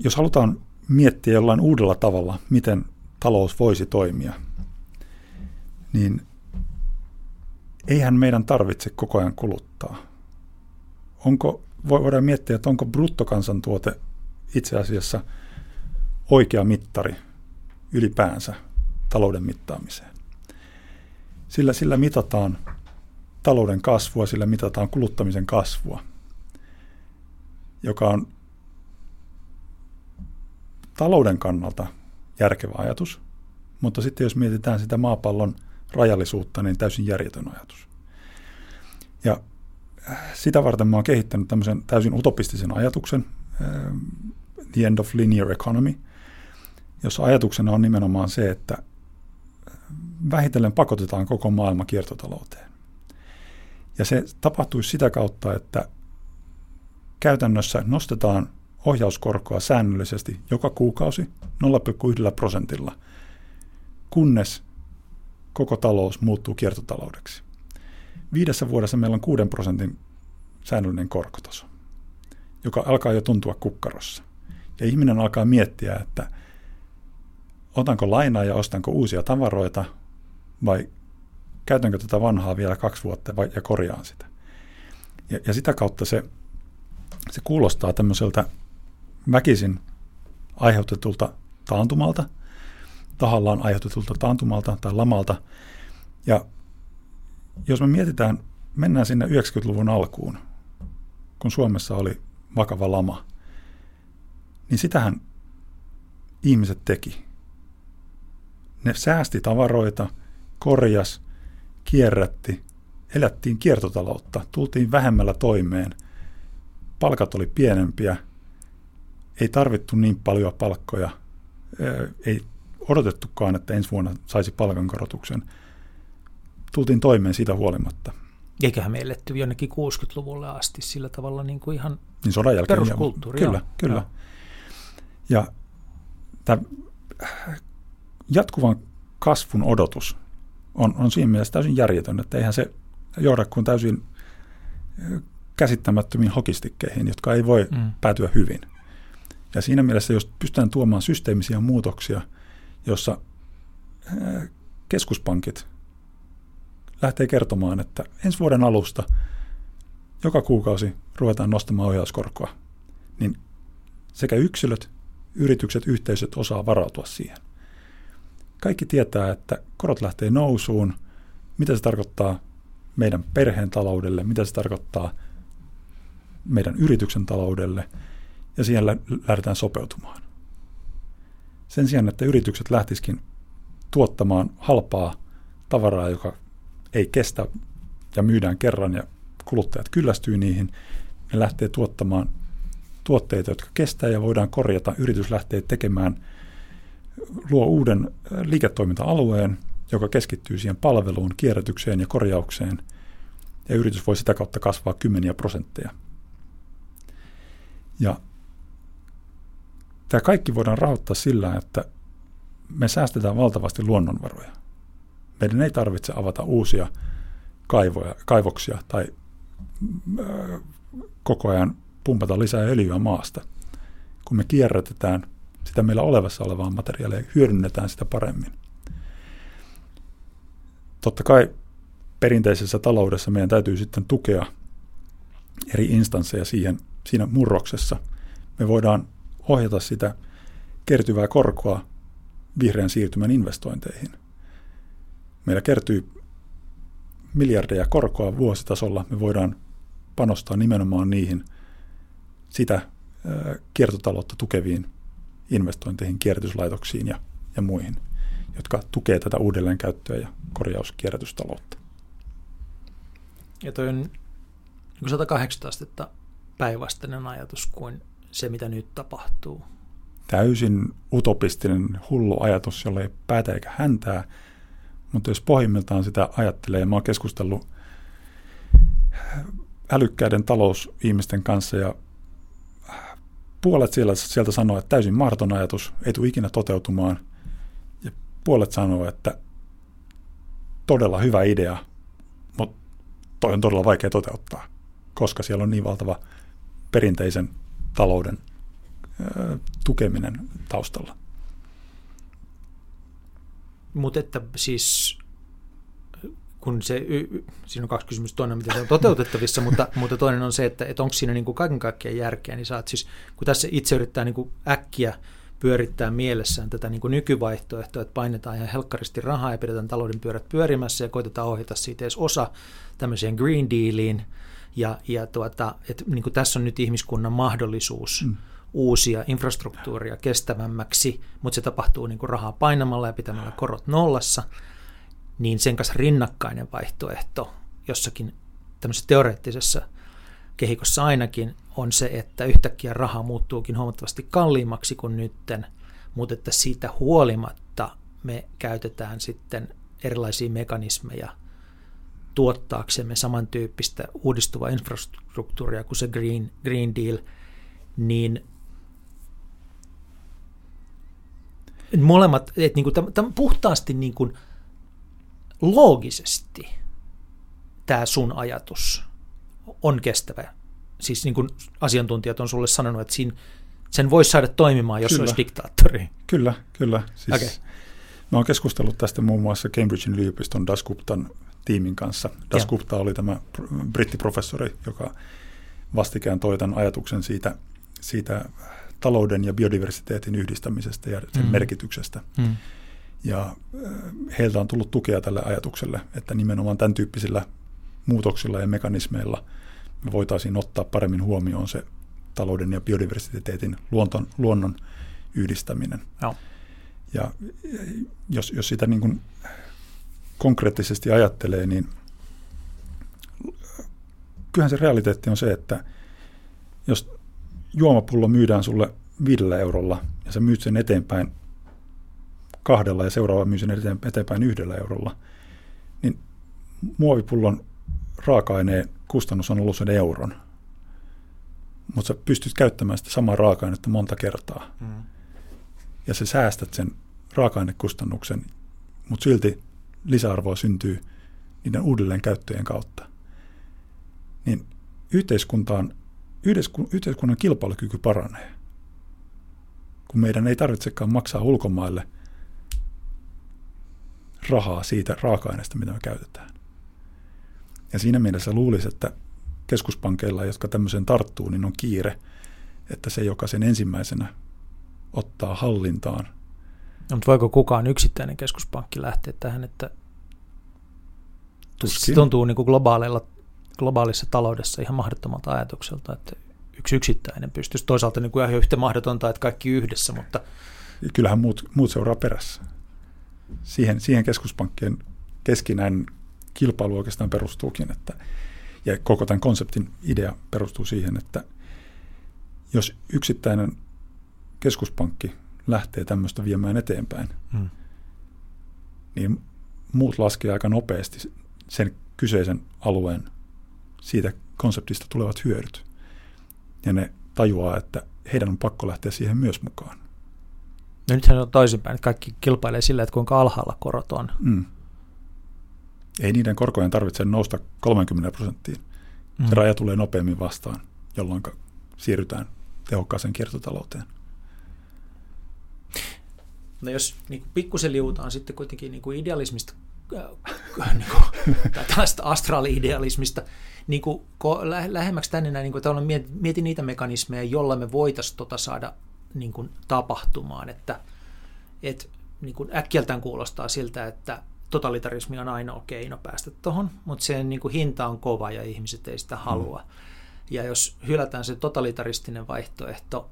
jos halutaan miettiä jollain uudella tavalla, miten talous voisi toimia, niin eihän meidän tarvitse koko ajan kuluttaa. Onko, voidaan miettiä, että onko bruttokansantuote itse asiassa oikea mittari ylipäänsä talouden mittaamiseen. Sillä, sillä mitataan talouden kasvua, sillä mitataan kuluttamisen kasvua, joka on talouden kannalta järkevä ajatus, mutta sitten jos mietitään sitä maapallon rajallisuutta, niin täysin järjetön ajatus. Ja sitä varten mä oon kehittänyt tämmöisen täysin utopistisen ajatuksen, The End of Linear Economy, jossa ajatuksena on nimenomaan se, että vähitellen pakotetaan koko maailma kiertotalouteen. Ja se tapahtuisi sitä kautta, että käytännössä nostetaan ohjauskorkoa säännöllisesti joka kuukausi nolla pilkku yksi prosentilla, kunnes koko talous muuttuu kiertotaloudeksi. Viidessä vuodessa meillä on kuuden prosentin säännöllinen korkotaso, joka alkaa jo tuntua kukkarossa. Ja ihminen alkaa miettiä, että otanko lainaa ja ostanko uusia tavaroita, vai käytänkö tätä vanhaa vielä kaksi vuotta ja korjaan sitä. Ja, ja sitä kautta se, se kuulostaa tämmöiseltä väkisin aiheutetulta taantumalta, tahallaan aiheutetulta taantumalta tai lamalta. Ja jos me mietitään, mennään sinne yhdeksänkymmentäluvun alkuun, kun Suomessa oli vakava lama, niin sitähän ihmiset teki. Ne säästi tavaroita, korjas, kierrätti, elättiin kiertotaloutta, tultiin vähemmällä toimeen, palkat oli pienempiä, ei tarvittu niin paljon palkkoja, ei odotettukaan, että ensi vuonna saisi palkankorotuksen. Tultiin toimeen siitä huolimatta. Eiköhän me eletty jonnekin kuusikymmentäluvulle asti sillä tavalla niin kuin ihan niin sodan jälkeen peruskulttuuri. Kyllä, joo. Kyllä. Ja tämä jatkuvan kasvun odotus on, on siinä mielessä täysin järjetön, että eihän se johda kuin täysin käsittämättömiin hokistikkeihin, jotka ei voi mm. päätyä hyvin. Ja siinä mielessä, jos pystytään tuomaan systeemisiä muutoksia, jossa keskuspankit lähtee kertomaan, että ensi vuoden alusta joka kuukausi ruvetaan nostamaan ohjauskorkoa, niin sekä yksilöt, yritykset, yhteisöt osaa varautua siihen. Kaikki tietää, että korot lähtee nousuun, mitä se tarkoittaa meidän perheen taloudelle, mitä se tarkoittaa meidän yrityksen taloudelle, ja siihen lä- lähdetään sopeutumaan. Sen sijaan, että yritykset lähtisikin tuottamaan halpaa tavaraa, joka ei kestä ja myydään kerran ja kuluttajat kyllästyy niihin, ne lähtee tuottamaan tuotteita, jotka kestää ja voidaan korjata. Yritys lähtee tekemään, luo uuden liiketoiminta-alueen, joka keskittyy siihen palveluun, kierrätykseen ja korjaukseen, ja yritys voi sitä kautta kasvaa kymmeniä prosentteja. Ja tämä kaikki voidaan rahoittaa sillä, että me säästetään valtavasti luonnonvaroja. Meidän ei tarvitse avata uusia kaivoja, kaivoksia tai äh, koko ajan pumpata lisää öljyä maasta. Kun me kierrätetään sitä meillä olevassa olevaa materiaalia ja hyödynnetään sitä paremmin. Totta kai perinteisessä taloudessa meidän täytyy sitten tukea eri instansseja siihen, siinä murroksessa. Me voidaan ohjata sitä kertyvää korkoa vihreän siirtymän investointeihin. Meillä kertyy miljardeja korkoa vuositasolla. Me voidaan panostaa nimenomaan niihin sitä kiertotaloutta tukeviin investointeihin, kierrätyslaitoksiin ja, ja muihin, jotka tukevat tätä uudelleenkäyttöä ja korjauskierrätystaloutta. Ja toi on sata kahdeksankymmentä astetta päinvastainen ajatus kuin se, mitä nyt tapahtuu. Täysin utopistinen, hullu ajatus, jolla ei päätä eikä häntää. Mutta jos pohjimmiltaan sitä ajattelee, ja mä oon keskustellut älykkäiden talousihmisten kanssa, ja puolet siellä, sieltä sanoo, että täysin mahdoton ajatus, ei tule ikinä toteutumaan, ja puolet sanoo, että todella hyvä idea, mutta toi on todella vaikea toteuttaa, koska siellä on niin valtava perinteisen talouden ö, tukeminen taustalla. Mutta että siis, kun se, y, siinä on kaksi kysymystä, toinen miten se on toteutettavissa, mutta, mutta toinen on se, että et onko siinä niinku kaiken kaikkiaan järkeä, niin saat siis, kun tässä itse yrittää niinku äkkiä pyörittää mielessään tätä niinku nykyvaihtoehtoa, että painetaan ihan helkkaristi rahaa ja pidetään talouden pyörät pyörimässä ja koitetaan ohjata siitä edes osa tämmöiseen Green Dealiin, ja, ja tuota, että niinku tässä on nyt ihmiskunnan mahdollisuus mm. uusia infrastruktuuria kestävämmäksi, mutta se tapahtuu niin kuin rahaa painamalla ja pitämällä korot nollassa, niin sen kanssa rinnakkainen vaihtoehto jossakin tämmöisessä teoreettisessa kehikossa ainakin on se, että yhtäkkiä raha muuttuukin huomattavasti kalliimmaksi kuin nytten, mutta että siitä huolimatta me käytetään sitten erilaisia mekanismeja tuottaaksemme samantyyppistä uudistuvaa infrastruktuuria kuin se Green, Green Deal, niin molemmat, että niinku tämän, tämän puhtaasti niinku loogisesti tämä sun ajatus on kestävä. Siis niinku asiantuntijat on sulle sanonut, että siinä, sen voisi saada toimimaan, jos kyllä. Olisi diktaattori. Kyllä, kyllä. Siis okay. Mä oon keskustellut tästä muun muassa Cambridgein yliopiston Dasguptan tiimin kanssa. Dasgupta oli tämä brittiprofessori, joka vastikään toi tämän ajatuksen siitä, siitä talouden ja biodiversiteetin yhdistämisestä ja sen mm. merkityksestä. Mm. Ja heiltä on tullut tukea tälle ajatukselle, että nimenomaan tämän tyyppisillä muutoksilla ja mekanismeilla me voitaisiin ottaa paremmin huomioon se talouden ja biodiversiteetin luonton, luonnon yhdistäminen. No. Ja jos, jos sitä niin kuin konkreettisesti ajattelee, niin kyllähän se realiteetti on se, että jos juomapullo myydään sulle viidellä eurolla ja sä myyt sen eteenpäin kahdella ja seuraava myy sen eteenpäin yhdellä eurolla, niin muovipullon raaka-aineen kustannus on ollut sen euron. Mutta sä pystyt käyttämään sitä samaa raaka-ainetta monta kertaa. Mm. Ja sä säästät sen raaka-ainekustannuksen, mutta silti lisäarvoa syntyy niiden uudelleenkäyttöjen kautta. Niin yhteiskuntaan, yhteiskunnan kilpailukyky paranee, kun meidän ei tarvitsekaan maksaa ulkomaille rahaa siitä raaka-aineesta, mitä me käytetään. Ja siinä mielessä luulisi, että keskuspankeilla, jotka tämmöiseen tarttuu, niin on kiire, että se, joka sen ensimmäisenä ottaa hallintaan. No, mutta voiko kukaan yksittäinen keskuspankki lähteä tähän, että se tuntuu niin kuin globaaleilla, globaalissa taloudessa ihan mahdottomalta ajatukselta, että yksi yksittäinen pystyisi toisaalta niin kuin ihan yhtä mahdotonta, että kaikki yhdessä, mutta... Kyllähän muut, muut seuraa perässä. Siihen, siihen keskuspankkien keskinäinen kilpailu oikeastaan perustuukin, että, ja koko tämän konseptin idea perustuu siihen, että jos yksittäinen keskuspankki lähtee tämmöistä viemään eteenpäin, hmm. niin muut laskee aika nopeasti sen kyseisen alueen siitä konseptista tulevat hyödyt. Ja ne tajuaa, että heidän on pakko lähteä siihen myös mukaan. No nythän on toisinpäin, että kaikki kilpailee sillä, että kuinka alhaalla korot on. Mm. Ei niiden korkojen tarvitse nousta kolmekymmentä prosenttiin. Mm. Se raja tulee nopeammin vastaan, jolloin siirrytään tehokkaaseen kiertotalouteen. No jos niin pikkusen liutaan sitten kuitenkin niin kuin idealismista, äh, niin kuin, tai tällaista astraali-idealismista, niin kuin, lä- lähemmäksi tänne näin, niin kuin, mietin, mietin niitä mekanismeja, jolla me voitaisiin tota saada niin kuin tapahtumaan, että et, niin kuin äkkieltään kuulostaa siltä, että totalitarismi on ainoa keino päästä tuohon, mutta sen niin kuin hinta on kova ja ihmiset ei sitä halua. Mm. Ja jos hylätään se totalitaristinen vaihtoehto,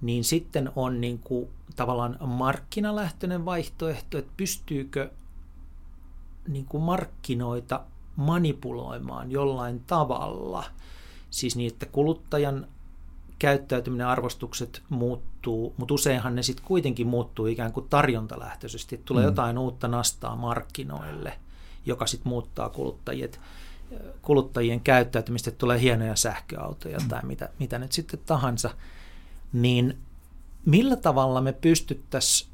niin sitten on niin kuin tavallaan markkinalähtöinen vaihtoehto, että pystyykö niin kuin markkinoita manipuloimaan jollain tavalla, siis niin, että kuluttajan käyttäytyminen, arvostukset muuttuu, mutta useinhan ne sitten kuitenkin muuttuu ikään kuin tarjontalähtöisesti, että tulee mm. jotain uutta nastaa markkinoille, joka sitten muuttaa kuluttajien, kuluttajien käyttäytymistä, että tulee hienoja sähköautoja mm. tai mitä, mitä nyt sitten tahansa, niin millä tavalla me pystyttäisiin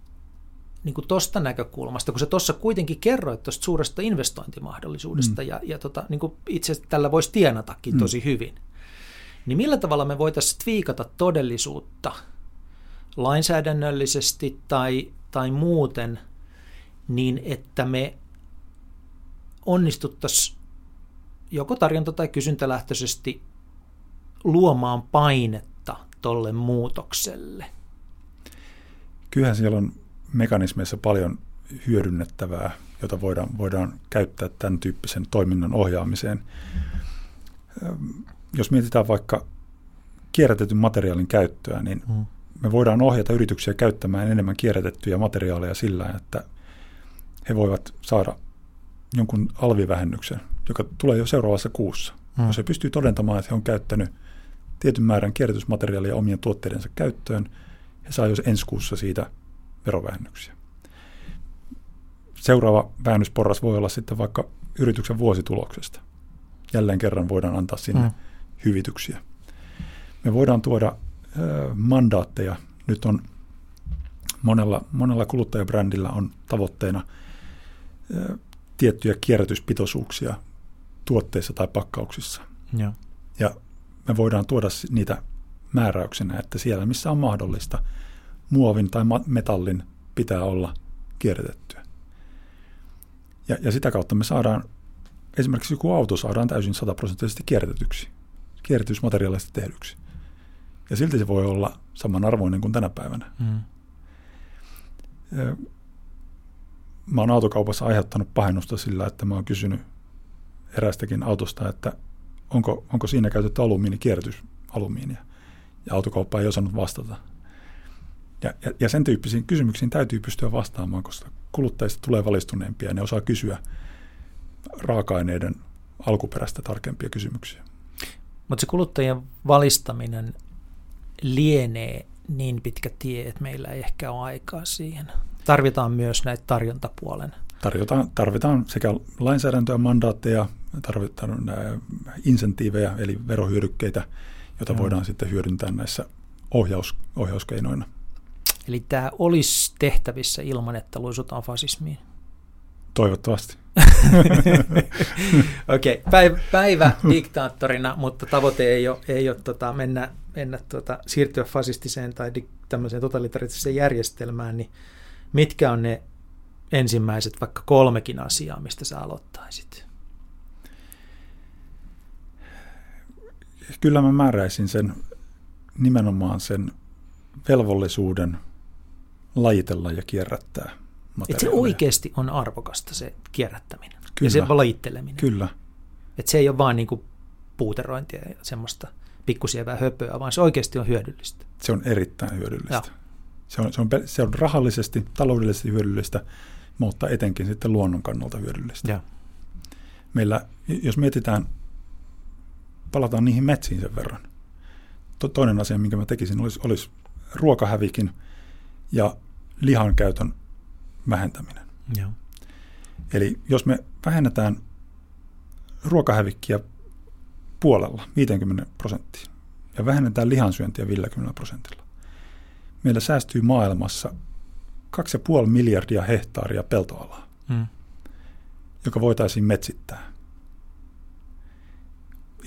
niin kuin tuosta näkökulmasta, kun sä tuossa kuitenkin kerroit tuosta suuresta investointimahdollisuudesta mm. ja, ja tota, niin kuin itse asiassa tällä voisi tienatakin mm. tosi hyvin, niin millä tavalla me voitaisiin tviikata todellisuutta lainsäädännöllisesti tai, tai muuten niin, että me onnistuttaisiin joko tarjonta- tai kysyntälähtöisesti luomaan painetta tolle muutokselle? Kyllähän siellä on mekanismeissa paljon hyödynnettävää, jota voidaan, voidaan käyttää tämän tyyppisen toiminnan ohjaamiseen. Jos mietitään vaikka kierrätetyn materiaalin käyttöä, niin mm. me voidaan ohjata yrityksiä käyttämään enemmän kierrätettyjä materiaaleja sillä, että he voivat saada jonkun alvivähennyksen, joka tulee jo seuraavassa kuussa. Mm. Jos he pystyy todentamaan, että he on käyttänyt tietyn määrän kierrätysmateriaalia omien tuotteidensa käyttöön, he saa jo ensi kuussa siitä verovähennyksiä. Seuraava vähennysporras voi olla sitten vaikka yrityksen vuosituloksesta. Jälleen kerran voidaan antaa sinne mm. hyvityksiä. Me voidaan tuoda ö, mandaatteja. Nyt on monella, monella kuluttajabrändillä on tavoitteena ö, tiettyjä kierrätyspitoisuuksia tuotteissa tai pakkauksissa. Ja. ja me voidaan tuoda niitä määräyksenä, että siellä missä on mahdollista, muovin tai metallin pitää olla kierrätettyä. Ja, ja sitä kautta me saadaan, esimerkiksi joku auto saadaan täysin sataprosenttisesti kierrätetyksi, kierrätysmateriaalista tehdyksi. ja silti se voi olla samanarvoinen kuin tänä päivänä. Mm. Mä oon autokaupassa aiheuttanut pahennusta sillä, että mä oon kysynyt erästäkin autosta, että onko, onko siinä käytetty alumiinikierrätysalumiinia. Ja autokauppa ei osannut vastata. Ja, ja, ja sen tyyppisiin kysymyksiin täytyy pystyä vastaamaan, koska kuluttajista tulee valistuneempia ja ne osaa kysyä raaka-aineiden alkuperäistä tarkempia kysymyksiä. Mutta se kuluttajien valistaminen lienee niin pitkä tie, että meillä ei ehkä ole aikaa siihen. Tarvitaan myös näitä tarjontapuolen. Tarjotaan, tarvitaan sekä lainsäädäntöä, mandaatteja, tarvitaan insentiivejä eli verohyödykkeitä, joita voidaan mm. sitten hyödyntää näissä ohjaus, ohjauskeinoina. Eli tämä olisi tehtävissä ilman, että luisutaan fasismiin? Toivottavasti. Okei, okay. Päivä diktaattorina, mutta tavoite ei ole, ei ole tota, mennä, mennä tota, siirtyä fasistiseen tai di, tämmöiseen totalitaristiseen järjestelmään, niin mitkä on ne ensimmäiset vaikka kolmekin asiaa, mistä sä aloittaisit? Kyllä mä määräisin sen nimenomaan sen velvollisuuden lajitella ja kierrättää materiaaleja. Että se oikeasti on arvokasta se kierrättäminen Kyllä. ja se lajitteleminen. Kyllä. Että se ei ole vaan niinku puuterointia ja semmoista pikkusievää höpöä, vaan se oikeasti on hyödyllistä. Se on erittäin hyödyllistä. Se on, se, on, se on rahallisesti, taloudellisesti hyödyllistä, mutta etenkin sitten luonnon kannalta hyödyllistä. Ja. Meillä, jos mietitään, palataan niihin metsiin sen verran. To, toinen asia, minkä mä tekisin, olisi, olisi ruokahävikin ja lihan käytön vähentäminen. Joo. Eli jos me vähennetään ruokahävikkiä puolella viisikymmentä prosenttia ja vähennetään lihansyöntiä viisikymmentä prosentilla, meillä säästyy maailmassa kaksi pilkku viisi miljardia hehtaaria peltoalaa, mm. joka voitaisiin metsittää.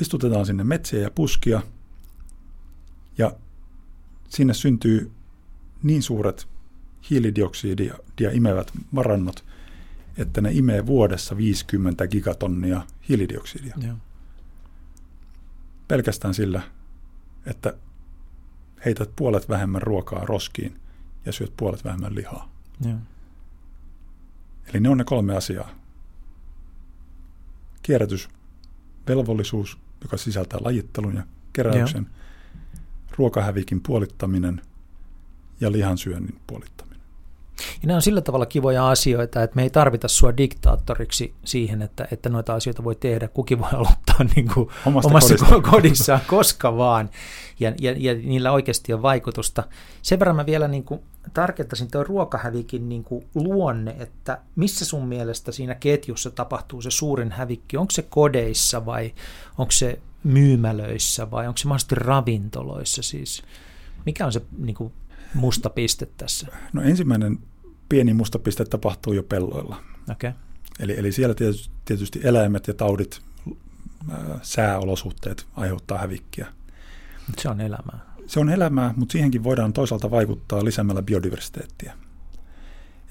Istutetaan sinne metsiä ja puskia ja sinne syntyy niin suuret hiilidioksidia imevät varannot, että ne imee vuodessa viisikymmentä gigatonnia hiilidioksidia. Joo. Pelkästään sillä, että heität puolet vähemmän ruokaa roskiin ja syöt puolet vähemmän lihaa. Joo. Eli ne on ne kolme asiaa. Kierrätysvelvollisuus, joka sisältää lajittelun ja keräyksen. Joo. Ruokahävikin puolittaminen ja lihansyönnin puolittaminen. Ja nämä on sillä tavalla kivoja asioita, että me ei tarvita sua diktaattoriksi siihen, että, että noita asioita voi tehdä. Kukin voi aloittaa niin kuin omasta, omasta kodissaan, kodissaan koska vaan, ja, ja, ja niillä oikeasti on vaikutusta. Sen verran mä vielä niin kuin tarkentaisin tuo ruokahävikin niin kuin luonne, että missä sun mielestä siinä ketjussa tapahtuu se suurin hävikki? Onko se kodeissa vai onko se myymälöissä vai onko se mahdollisesti ravintoloissa? Siis mikä on se niin kuin musta piste tässä? No ensimmäinen pieni musta piste tapahtuu jo pelloilla. Okay. Eli, eli siellä tietysti eläimet ja taudit, ää, sääolosuhteet aiheuttaa hävikkiä. Mut se on elämää. Se on elämää, mutta siihenkin voidaan toisaalta vaikuttaa lisäämällä biodiversiteettiä.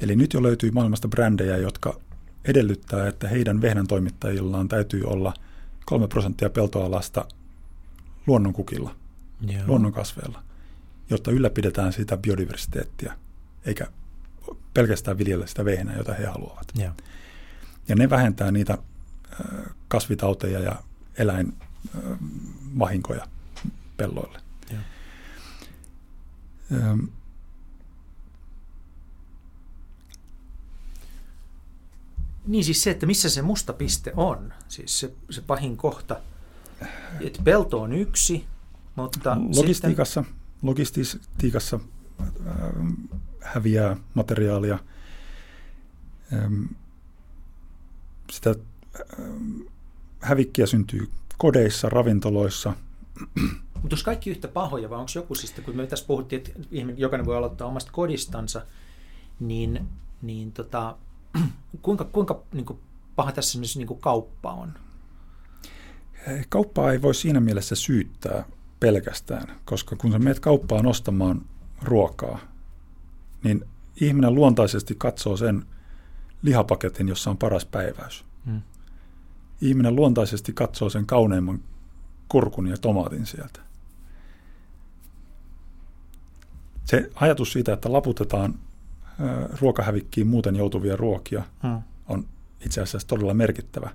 Eli nyt jo löytyy maailmasta brändejä, jotka edellyttää, että heidän vehnän toimittajillaan täytyy olla kolme prosenttia peltoalasta luonnonkukilla, Joo. luonnonkasveilla, jotta ylläpidetään sitä biodiversiteettiä, eikä pelkästään viljellä sitä vehnää, jota he haluavat. Ja, ja ne vähentää niitä kasvitauteja ja eläinvahinkoja pelloille. Ja. Niin siis se, että missä se musta piste on, siis se, se pahin kohta, että pelto on yksi, mutta logistiikassa. Sitten... Logistiikassa häviää materiaalia. Sitä hävikkiä syntyy kodeissa, ravintoloissa. Mutta onko kaikki yhtä pahoja vai onko joku, siis, kun me tässä puhuttiin, että jokainen voi aloittaa omasta kodistansa, niin, niin tota, kuinka, kuinka niin kuin paha tässä esimerkiksi niin kuin kauppa on? Kauppaa ei voi siinä mielessä syyttää pelkästään, koska kun sä menet kauppaan ostamaan ruokaa, niin ihminen luontaisesti katsoo sen lihapaketin, jossa on paras päiväys. Hmm. Ihminen luontaisesti katsoo sen kauneimman kurkun ja tomaatin sieltä. se ajatus siitä, että laputetaan ruokahävikkiin muuten joutuvia ruokia, hmm. on itse asiassa todella merkittävä,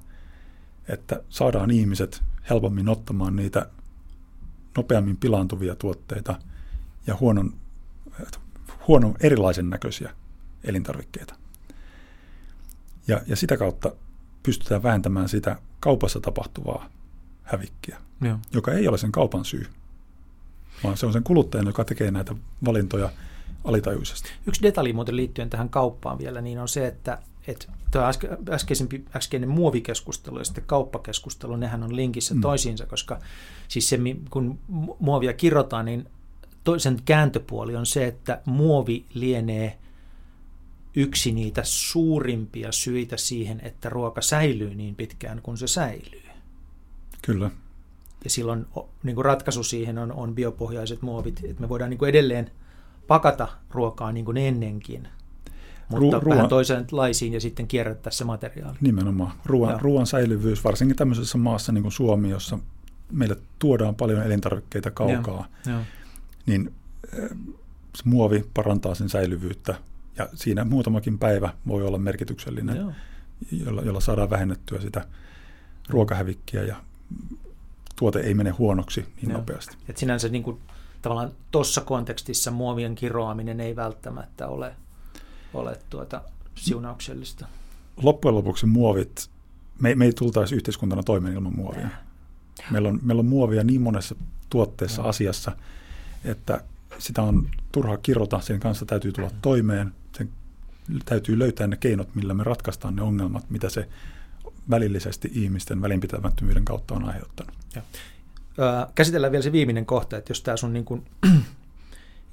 että saadaan ihmiset helpommin ottamaan niitä nopeammin pilaantuvia tuotteita ja huonon, huonon erilaisen näköisiä elintarvikkeita. Ja, ja sitä kautta pystytään vähentämään sitä kaupassa tapahtuvaa hävikkiä, ja. Joka ei ole sen kaupan syy, vaan se on sen kuluttajan, joka tekee näitä valintoja alitajuisesti. Yksi detalji muuten liittyen tähän kauppaan vielä, niin on se, että et, tämä äskeinen muovikeskustelu ja sitten kauppakeskustelu, nehän on linkissä mm. toisiinsa, koska siis se, kun muovia kirrotaan, niin toisen kääntöpuoli on se, että muovi lienee yksi niitä suurimpia syitä siihen, että ruoka säilyy niin pitkään kuin se säilyy. Kyllä. Ja silloin niin kuin ratkaisu siihen on, on biopohjaiset muovit, että me voidaan niin kuin edelleen pakata ruokaa niin kuin ennenkin, mutta Ru- vähän toisenlaisiin ja sitten kierrättää se materiaali. Nimenomaan. Ruoan, ruoan säilyvyys, varsinkin tämmöisessä maassa niin kuin Suomi, jossa meille tuodaan paljon elintarvikkeita kaukaa, ja, ja. niin se muovi parantaa sen säilyvyyttä. Ja siinä muutamakin päivä voi olla merkityksellinen, jolla, jolla saadaan vähennettyä sitä ruokahävikkiä ja tuote ei mene huonoksi niin Joo. nopeasti. Et sinänsä niin kuin, tavallaan tuossa kontekstissa muovien kiroaminen ei välttämättä ole, ole tuota siunauksellista. Loppujen lopuksi muovit, me, me ei tultaisi yhteiskuntana toimeen ilman muovia. Meillä on, meillä on muovia niin monessa tuotteessa, Joo. asiassa, että sitä on turha kirota, sen kanssa täytyy tulla toimeen, sen täytyy löytää ne keinot, millä me ratkaistaan ne ongelmat, mitä se välillisesti ihmisten välinpitämättömyyden kautta on aiheuttanut. Ja. Käsitellään vielä se viimeinen kohta, että jos tämä sun niin kuin,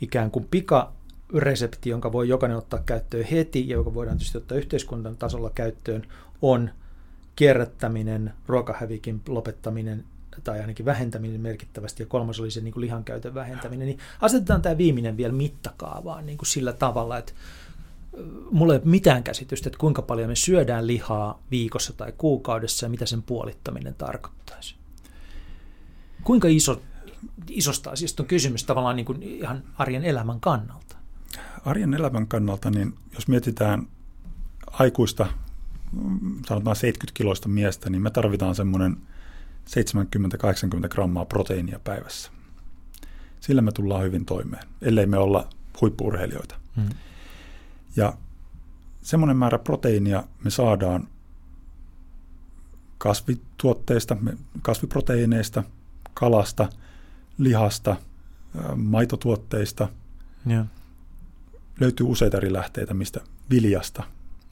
ikään kuin pikaresepti, jonka voi jokainen ottaa käyttöön heti ja joka voidaan tietysti ottaa yhteiskunnan tasolla käyttöön, on kierrättäminen, ruokahävikin lopettaminen, tai ainakin vähentäminen merkittävästi, ja kolmas oli se niin kuin lihan käytön vähentäminen, niin asetetaan tämä viimeinen vielä mittakaavaan niin kuin sillä tavalla, että mulla ei ole mitään käsitystä, että kuinka paljon me syödään lihaa viikossa tai kuukaudessa, ja mitä sen puolittaminen tarkoittaisi. Kuinka iso, isosta asiasta on kysymys tavallaan niin kuin ihan arjen elämän kannalta? Arjen elämän kannalta, niin jos mietitään aikuista, sanotaan seitsemänkymmentä kiloista miestä, niin me tarvitaan semmoinen seitsemänkymmentä kahdeksankymmentä grammaa proteiinia päivässä. Sillä me tullaan hyvin toimeen, ellei me olla huippu-urheilijoita. Hmm. Ja semmoinen määrä proteiinia me saadaan kasvituotteista, kasviproteiineista, kalasta, lihasta, maitotuotteista. Yeah. Löytyy useita eri lähteitä, mistä viljasta,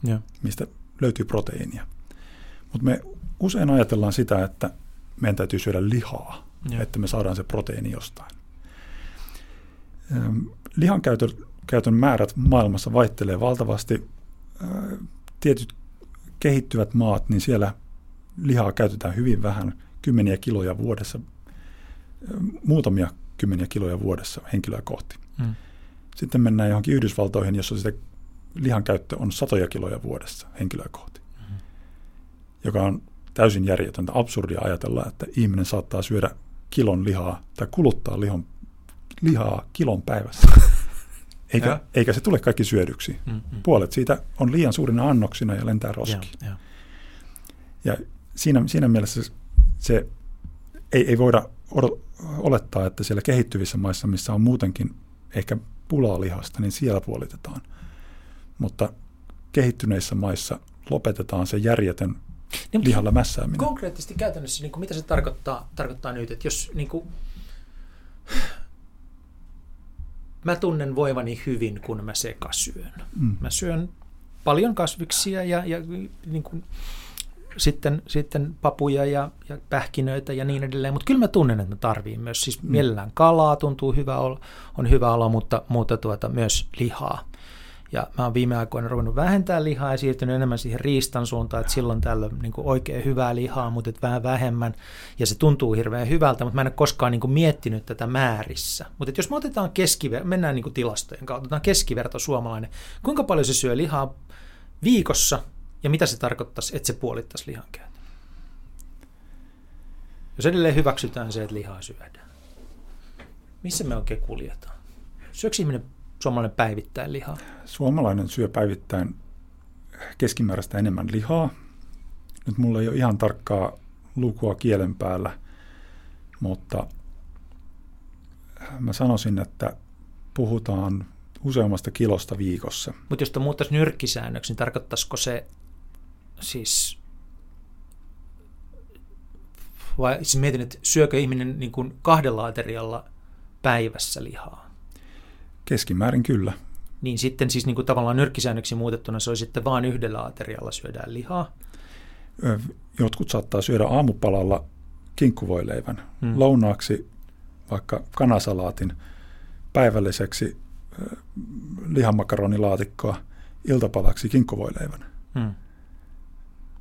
yeah. mistä löytyy proteiinia. Mut me usein ajatellaan sitä, että meidän täytyy syödä lihaa, ja. Että me saadaan se proteiini jostain. Lihan käytön, käytön määrät maailmassa vaihtelee valtavasti. Tietyt kehittyvät maat, niin siellä lihaa käytetään hyvin vähän, kymmeniä kiloja vuodessa, muutamia kymmeniä kiloja vuodessa henkilöä kohti. Mm. Sitten mennään johonkin Yhdysvaltoihin, jossa sitä lihan käyttö on satoja kiloja vuodessa henkilöä kohti, mm. joka on täysin järjetöntä, absurdia ajatella, että ihminen saattaa syödä kilon lihaa tai kuluttaa lihon, lihaa kilon päivässä. eikä, eikä se tule kaikki syödyksi. Mm-hmm. Puolet siitä on liian suurina annoksina ja lentää roskiin. Ja, ja. ja siinä, siinä mielessä se, se ei, ei voida odot, olettaa, että siellä kehittyvissä maissa, missä on muutenkin ehkä pulaa lihasta, niin siellä puolitetaan. Mutta kehittyneissä maissa lopetetaan se järjetön niin, lihalla mässääminen. Konkreettisesti käytännössä, niin kuin, mitä se tarkoittaa, tarkoittaa nyt, että jos niin kuin, mä tunnen voivani hyvin, kun mä sekasyön. Mm. Mä syön paljon kasviksia ja, ja niin kuin, sitten, sitten papuja ja, ja pähkinöitä ja niin edelleen, mutta kyllä mä tunnen, että mä tarviin myös. Siis mm. mielellään kalaa tuntuu hyvä olo, on hyvä olo, mutta, mutta tuota, myös lihaa. Ja mä oon viime aikoina ruvennut vähentää lihaa ja siirtynyt enemmän siihen riistan suuntaan, että silloin täällä on niin kuin oikein hyvää lihaa, mutta et vähän vähemmän. Ja se tuntuu hirveän hyvältä, mutta mä en ole koskaan niin kuin miettinyt tätä määrissä. Mutta jos me otetaan keskiver- mennään niin kuin tilastojen kautta, otetaan keskiverto suomalainen, kuinka paljon se syö lihaa viikossa ja mitä se tarkoittaisi, että se puolittaisi lihan käytön? Jos edelleen hyväksytään se, että lihaa syödään, missä me oikein kuljetaan? Syöks ihminen suomalainen päivittäin lihaa? Suomalainen syö päivittäin keskimääräistä enemmän lihaa. Nyt mulla ei ole ihan tarkkaa lukua kielen päällä, mutta mä sanoisin, että puhutaan useammasta kilosta viikossa. Mutta jos te muuttaisiin nyrkkisäännöksi, niin tarkoittaisiko se siis, vai siis mietin, että syökö ihminen niin kuin kahdella aterialla päivässä lihaa? Keskimäärin kyllä. Niin sitten siis niin kuin tavallaan nyrkkisäännöksi muutettuna se on sitten vaan yhdellä aterialla syödään lihaa? Jotkut saattaa syödä aamupalalla kinkkuvoileivän, hmm. lounaaksi vaikka kanasalaatin, päivälliseksi lihamakaronilaatikkoa, iltapalaksi kinkkuvoileivän. Hmm.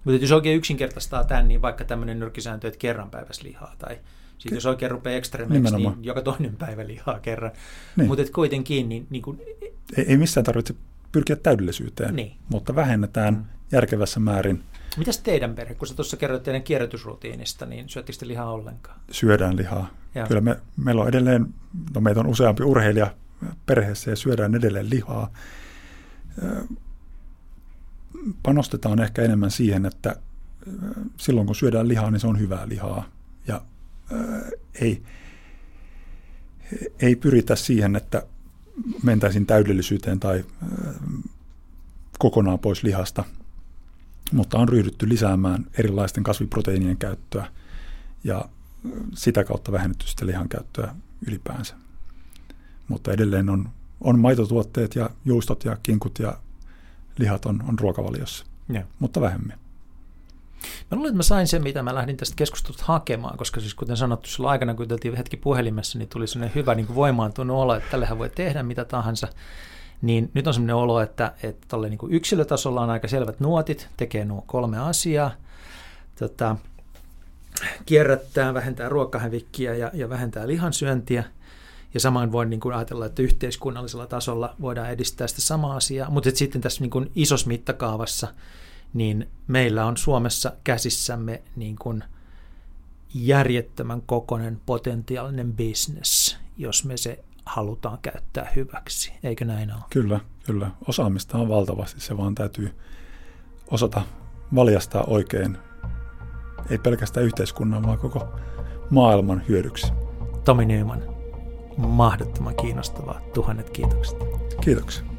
Mutta jos oikein yksinkertaistaa tämän, niin vaikka tämmöinen nyrkkisääntö, että kerran päivässä lihaa, tai sitten Ke- jos oikein rupeaa ekstremeiksi, niin joka toinen päivä lihaa kerran. Niin. Mutta kuitenkin... Niin, niin kun... ei, ei missään tarvitse pyrkiä täydellisyyteen, niin. Mutta vähennetään hmm. järkevässä määrin. Mitäs teidän perhe, kun sä tuossa kerroit teidän kierrätysrutiinista, niin syöttekö te lihaa ollenkaan? Syödään lihaa. Jaa. Kyllä me, meillä on edelleen, no meitä on useampi urheilija perheessä ja syödään edelleen lihaa. Panostetaan ehkä enemmän siihen, että silloin kun syödään lihaa, niin se on hyvää lihaa. Ja ei, ei pyritä siihen, että mentäisiin täydellisyyteen tai kokonaan pois lihasta. Mutta on ryhdytty lisäämään erilaisten kasviproteiinien käyttöä ja sitä kautta vähennetty sitä lihan käyttöä ylipäänsä. Mutta edelleen on, on maitotuotteet ja juustot ja kinkut ja lihat on, on ruokavaliossa, ja. Mutta vähemmän. Mä luulen, että mä sain sen, mitä mä lähdin tästä keskustelusta hakemaan, koska siis kuten sanottu, sillä aikana, kun otettiin hetki puhelimessa, niin tuli sellainen hyvä niin kuin voimaantunut olo, että tällähän voi tehdä mitä tahansa. Niin nyt on sellainen olo, että, että niin kuin yksilötasolla on aika selvät nuotit, tekee nuo kolme asiaa, tota, kierrättää, vähentää ruokahävikkiä ja, ja vähentää lihansyöntiä. Ja samaan voi niin kuin ajatella, että yhteiskunnallisella tasolla voidaan edistää sitä samaa asiaa. Mutta sitten tässä niin kuin isossa mittakaavassa, niin meillä on Suomessa käsissämme niin kuin järjettömän kokoinen potentiaalinen business, jos me se halutaan käyttää hyväksi, eikö näin ole? Kyllä, kyllä. Osaamista on valtavasti, se vaan täytyy osata valjastaa oikein, ei pelkästään yhteiskunnan, vaan koko maailman hyödyksi. Tomi Nyman, mahdottoman kiinnostavaa. Tuhannet kiitokset. Kiitoksia.